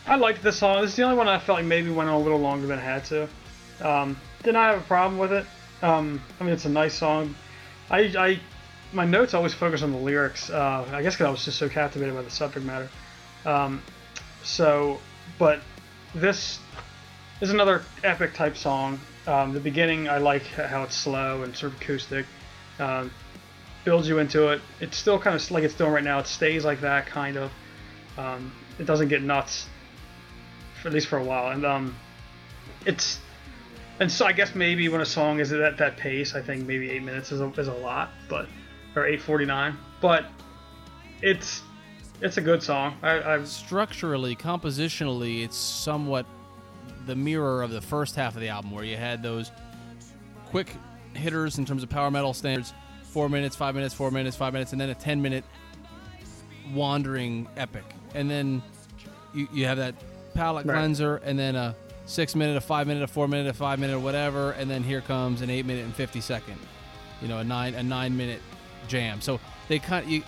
I liked this song. This is the only one I felt like maybe went on a little longer than it had to. Did not have a problem with it. I mean, it's a nice song. My notes always focus on the lyrics. I guess because I was just so captivated by the subject matter. But this is another epic type song. The beginning, I like how it's slow and sort of acoustic. Builds you into it. It's still kind of like it's doing right now. It stays like that kind of. It doesn't get nuts, at least for a while. And so I guess maybe when a song is at that pace, I think maybe 8 minutes is a lot, or 8:49. But it's a good song. Structurally, compositionally, it's somewhat the mirror of the first half of the album, where you had those quick hitters in terms of power metal standards. 4 minutes, 5 minutes, 4 minutes, 5 minutes, and then a 10-minute wandering epic. And then you have that palate cleanser, and then a 6 minute, a 5 minute, a 4 minute, a 5 minute, or whatever, and then here comes an 8 minute and 50 second, you know, a nine minute jam. So they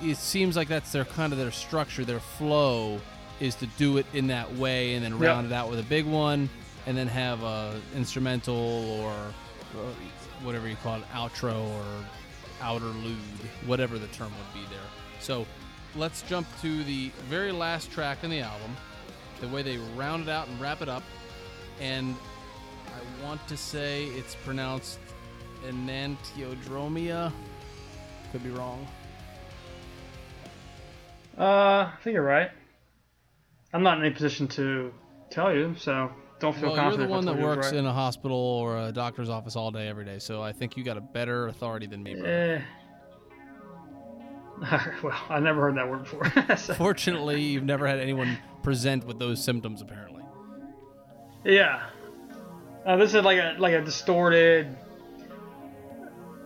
it seems like that's their kind of their structure, their flow is to do it in that way, and then round it out with a big one, and then have a instrumental or whatever you call it, outro or outer lude, whatever the term would be there. So let's jump to the very last track on the album, the way they round it out and wrap it up. And I want to say it's pronounced enantiodromia. Could be wrong. I think you're right. I'm not in a position to tell you, so don't feel confident. You're the one that works in a hospital or a doctor's office all day, every day, so I think you got a better authority than me, brother. Well, I never heard that word before. So. Fortunately, you've never had anyone present with those symptoms, apparently. Yeah. This is like a distorted,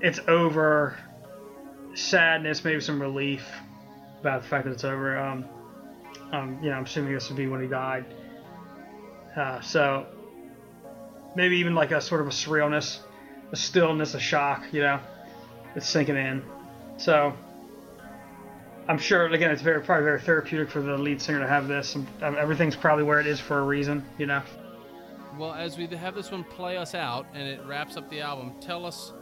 it's over, sadness, maybe some relief about the fact that it's over. I'm assuming this would be when he died. So maybe even like a sort of a surrealness, a stillness, a shock, you know, it's sinking in. So I'm sure, again, it's probably very therapeutic for the lead singer to have this. Everything's probably where it is for a reason, you know. Well, as we have this one play us out and it wraps up the album, tell us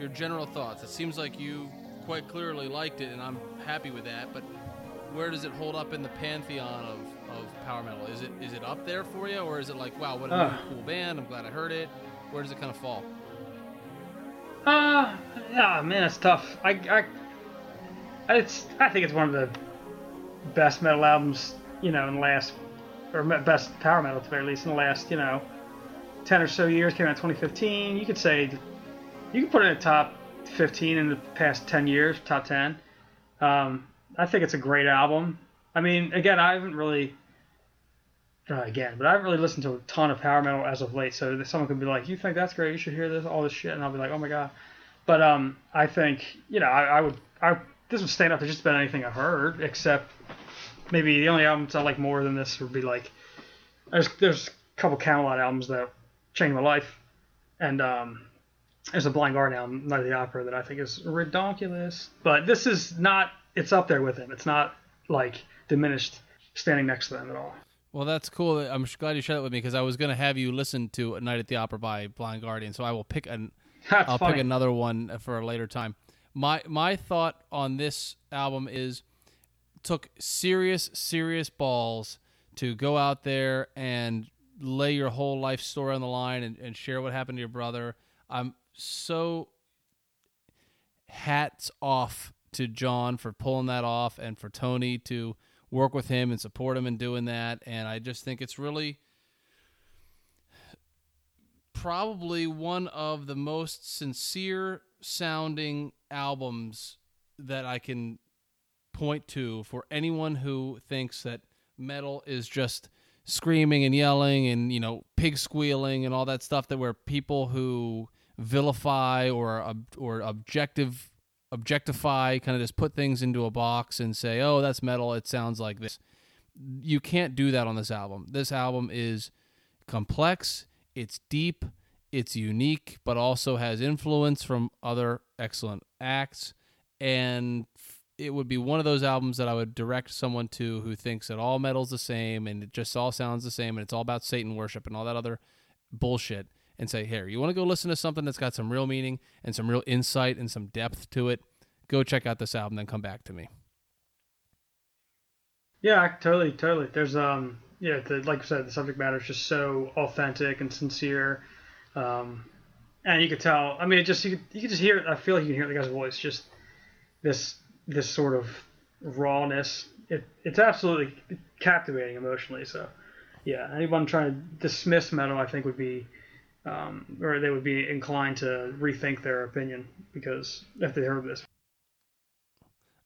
your general thoughts. It seems like you quite clearly liked it, and I'm happy with that, but where does it hold up in the pantheon of power metal? Is it up there for you, or is it like, wow, what a cool band, I'm glad I heard it? Where does it kind of fall? Man, it's tough. I think it's one of the best metal albums, you know, in the last, or best power metal at the very least, in the last, you know, 10 or so years. Came out in 2015. You could say, you could put it in the top 15 in the past 10 years, top 10. I think it's a great album. I mean, I haven't really listened to a ton of power metal as of late, so that someone could be like, you think that's great, you should hear this, all this shit, and I'll be like, oh my God. But I think, you know, this would stand up to just about anything I've heard, except maybe the only albums I like more than this would be like, there's a couple Camelot albums that changed my life, and there's a Blind Guardian album, Night of the Opera, that I think is redonkulous, but this is not... It's up there with them. It's not like diminished standing next to them at all. Well, that's cool. I'm glad you shared that with me, because I was going to have you listen to A Night at the Opera by Blind Guardian. So I will pick another one for a later time. My thought on this album is, took serious balls to go out there and lay your whole life story on the line and share what happened to your brother. I'm so hats off to John for pulling that off, and for Tony to work with him and support him in doing that. And I just think it's really probably one of the most sincere sounding albums that I can point to for anyone who thinks that metal is just screaming and yelling and, you know, pig squealing and all that stuff, that where people who vilify or objectify, kind of just put things into a box and say, oh, that's metal, it sounds like this. You can't do that on this album. This album is complex, it's deep, it's unique, but also has influence from other excellent acts. And it would be one of those albums that I would direct someone to who thinks that all metal's the same and it just all sounds the same and it's all about Satan worship and all that other bullshit, and say, here, you want to go listen to something that's got some real meaning and some real insight and some depth to it, go check out this album, then come back to me. Yeah, totally. There's, like I said, the subject matter is just so authentic and sincere. And you could tell, I mean, it just, you could just hear it. I feel like you can hear the guy's voice, just this sort of rawness. It's absolutely captivating emotionally. So, yeah, anyone trying to dismiss metal, I think, would be... or they would be inclined to rethink their opinion, because if they heard this.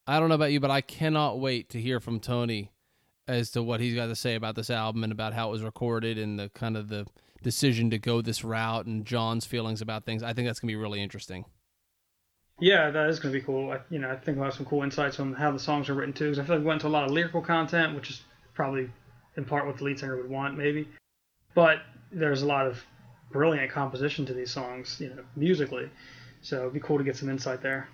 I don't know about you, but I cannot wait to hear from Tony as to what he's got to say about this album and about how it was recorded and the kind of the decision to go this route and John's feelings about things. I think that's going to be really interesting. Yeah, that is going to be cool. I think we'll have some cool insights on how the songs are written too, because I feel like we went into a lot of lyrical content, which is probably in part what the lead singer would want, maybe. But there's a lot of brilliant composition to these songs, musically. So it'd be cool to get some insight there.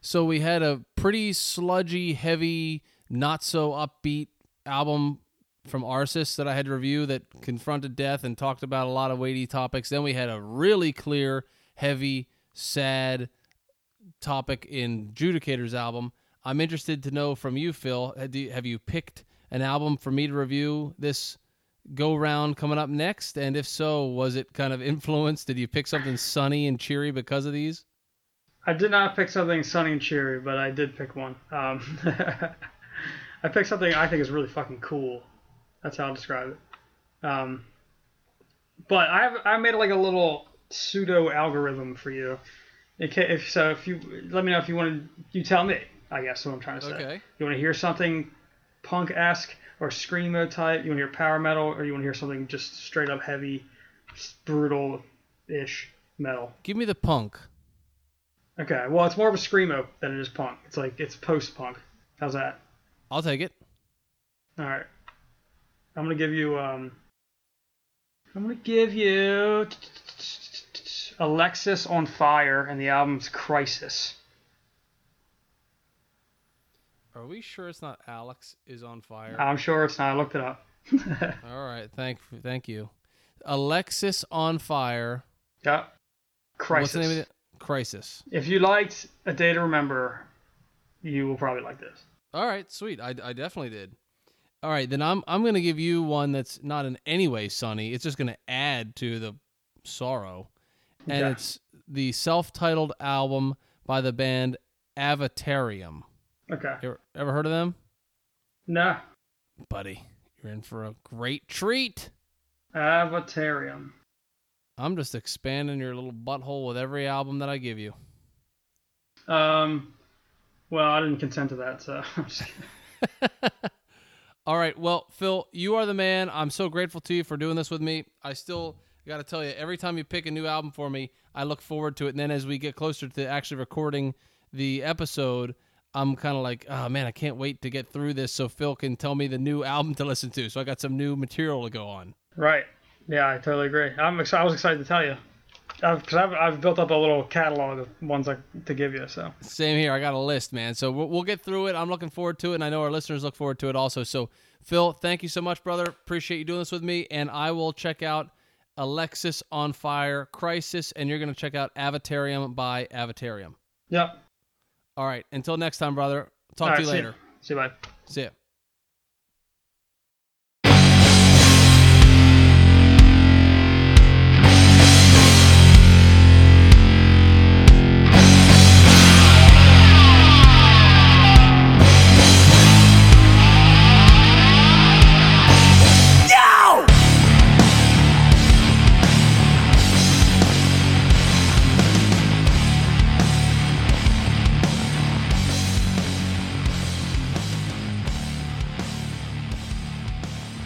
So we had a pretty sludgy, heavy, not so upbeat album from Arsis that I had to review that confronted death and talked about a lot of weighty topics. Then we had a really clear, heavy, sad topic in Judicator's album. I'm interested to know from you, Phil, have you picked an album for me to review this go round coming up next? And if so, was it kind of influenced? Did you pick something sunny and cheery because of these? I did not pick something sunny and cheery, but I did pick one. I picked something I think is really fucking cool. That's how I'll describe it. But I made like a little pseudo algorithm for you. If you let me know if you want to, you tell me. I guess is what I'm trying to say. Okay. You want to hear something punk-esque or screamo type? You want to hear power metal, or you want to hear something just straight up heavy, brutal-ish metal? Give me the punk. Okay. Well, it's more of a screamo than it is punk. It's post-punk. How's that? I'll take it. All right. I'm gonna give you Alexisonfire, and the album's Crisis. Are we sure it's not Alex is on fire? I'm sure it's not. I looked it up. All right. Thank you. Alexisonfire. Yeah. Crisis. What's the name of it? Crisis. If you liked A Day to Remember, you will probably like this. All right. Sweet. I definitely did. All right. Then I'm going to give you one that's not in any way sunny. It's just going to add to the sorrow. And it's the self-titled album by the band Avatarium. Okay. Ever heard of them? No. Buddy, you're in for a great treat. Avatarium. I'm just expanding your little butthole with every album that I give you. Well, I didn't consent to that, so I'm just kidding. All right. Well, Phil, you are the man. I'm so grateful to you for doing this with me. I still got to tell you, every time you pick a new album for me, I look forward to it. And then as we get closer to actually recording the episode, I'm kind of like, oh man, I can't wait to get through this so Phil can tell me the new album to listen to. So I got some new material to go on. Right. Yeah, I totally agree. I was excited to tell you because I've built up a little catalog of ones to give you. So same here. I got a list, man. So we'll get through it. I'm looking forward to it. And I know our listeners look forward to it also. So Phil, thank you so much, brother. Appreciate you doing this with me. And I will check out Alexisonfire, Crisis, and you're going to check out Avatarium by Avatarium. Yep. All right. Until next time, brother. Talk to you later. See you. Bye. See ya.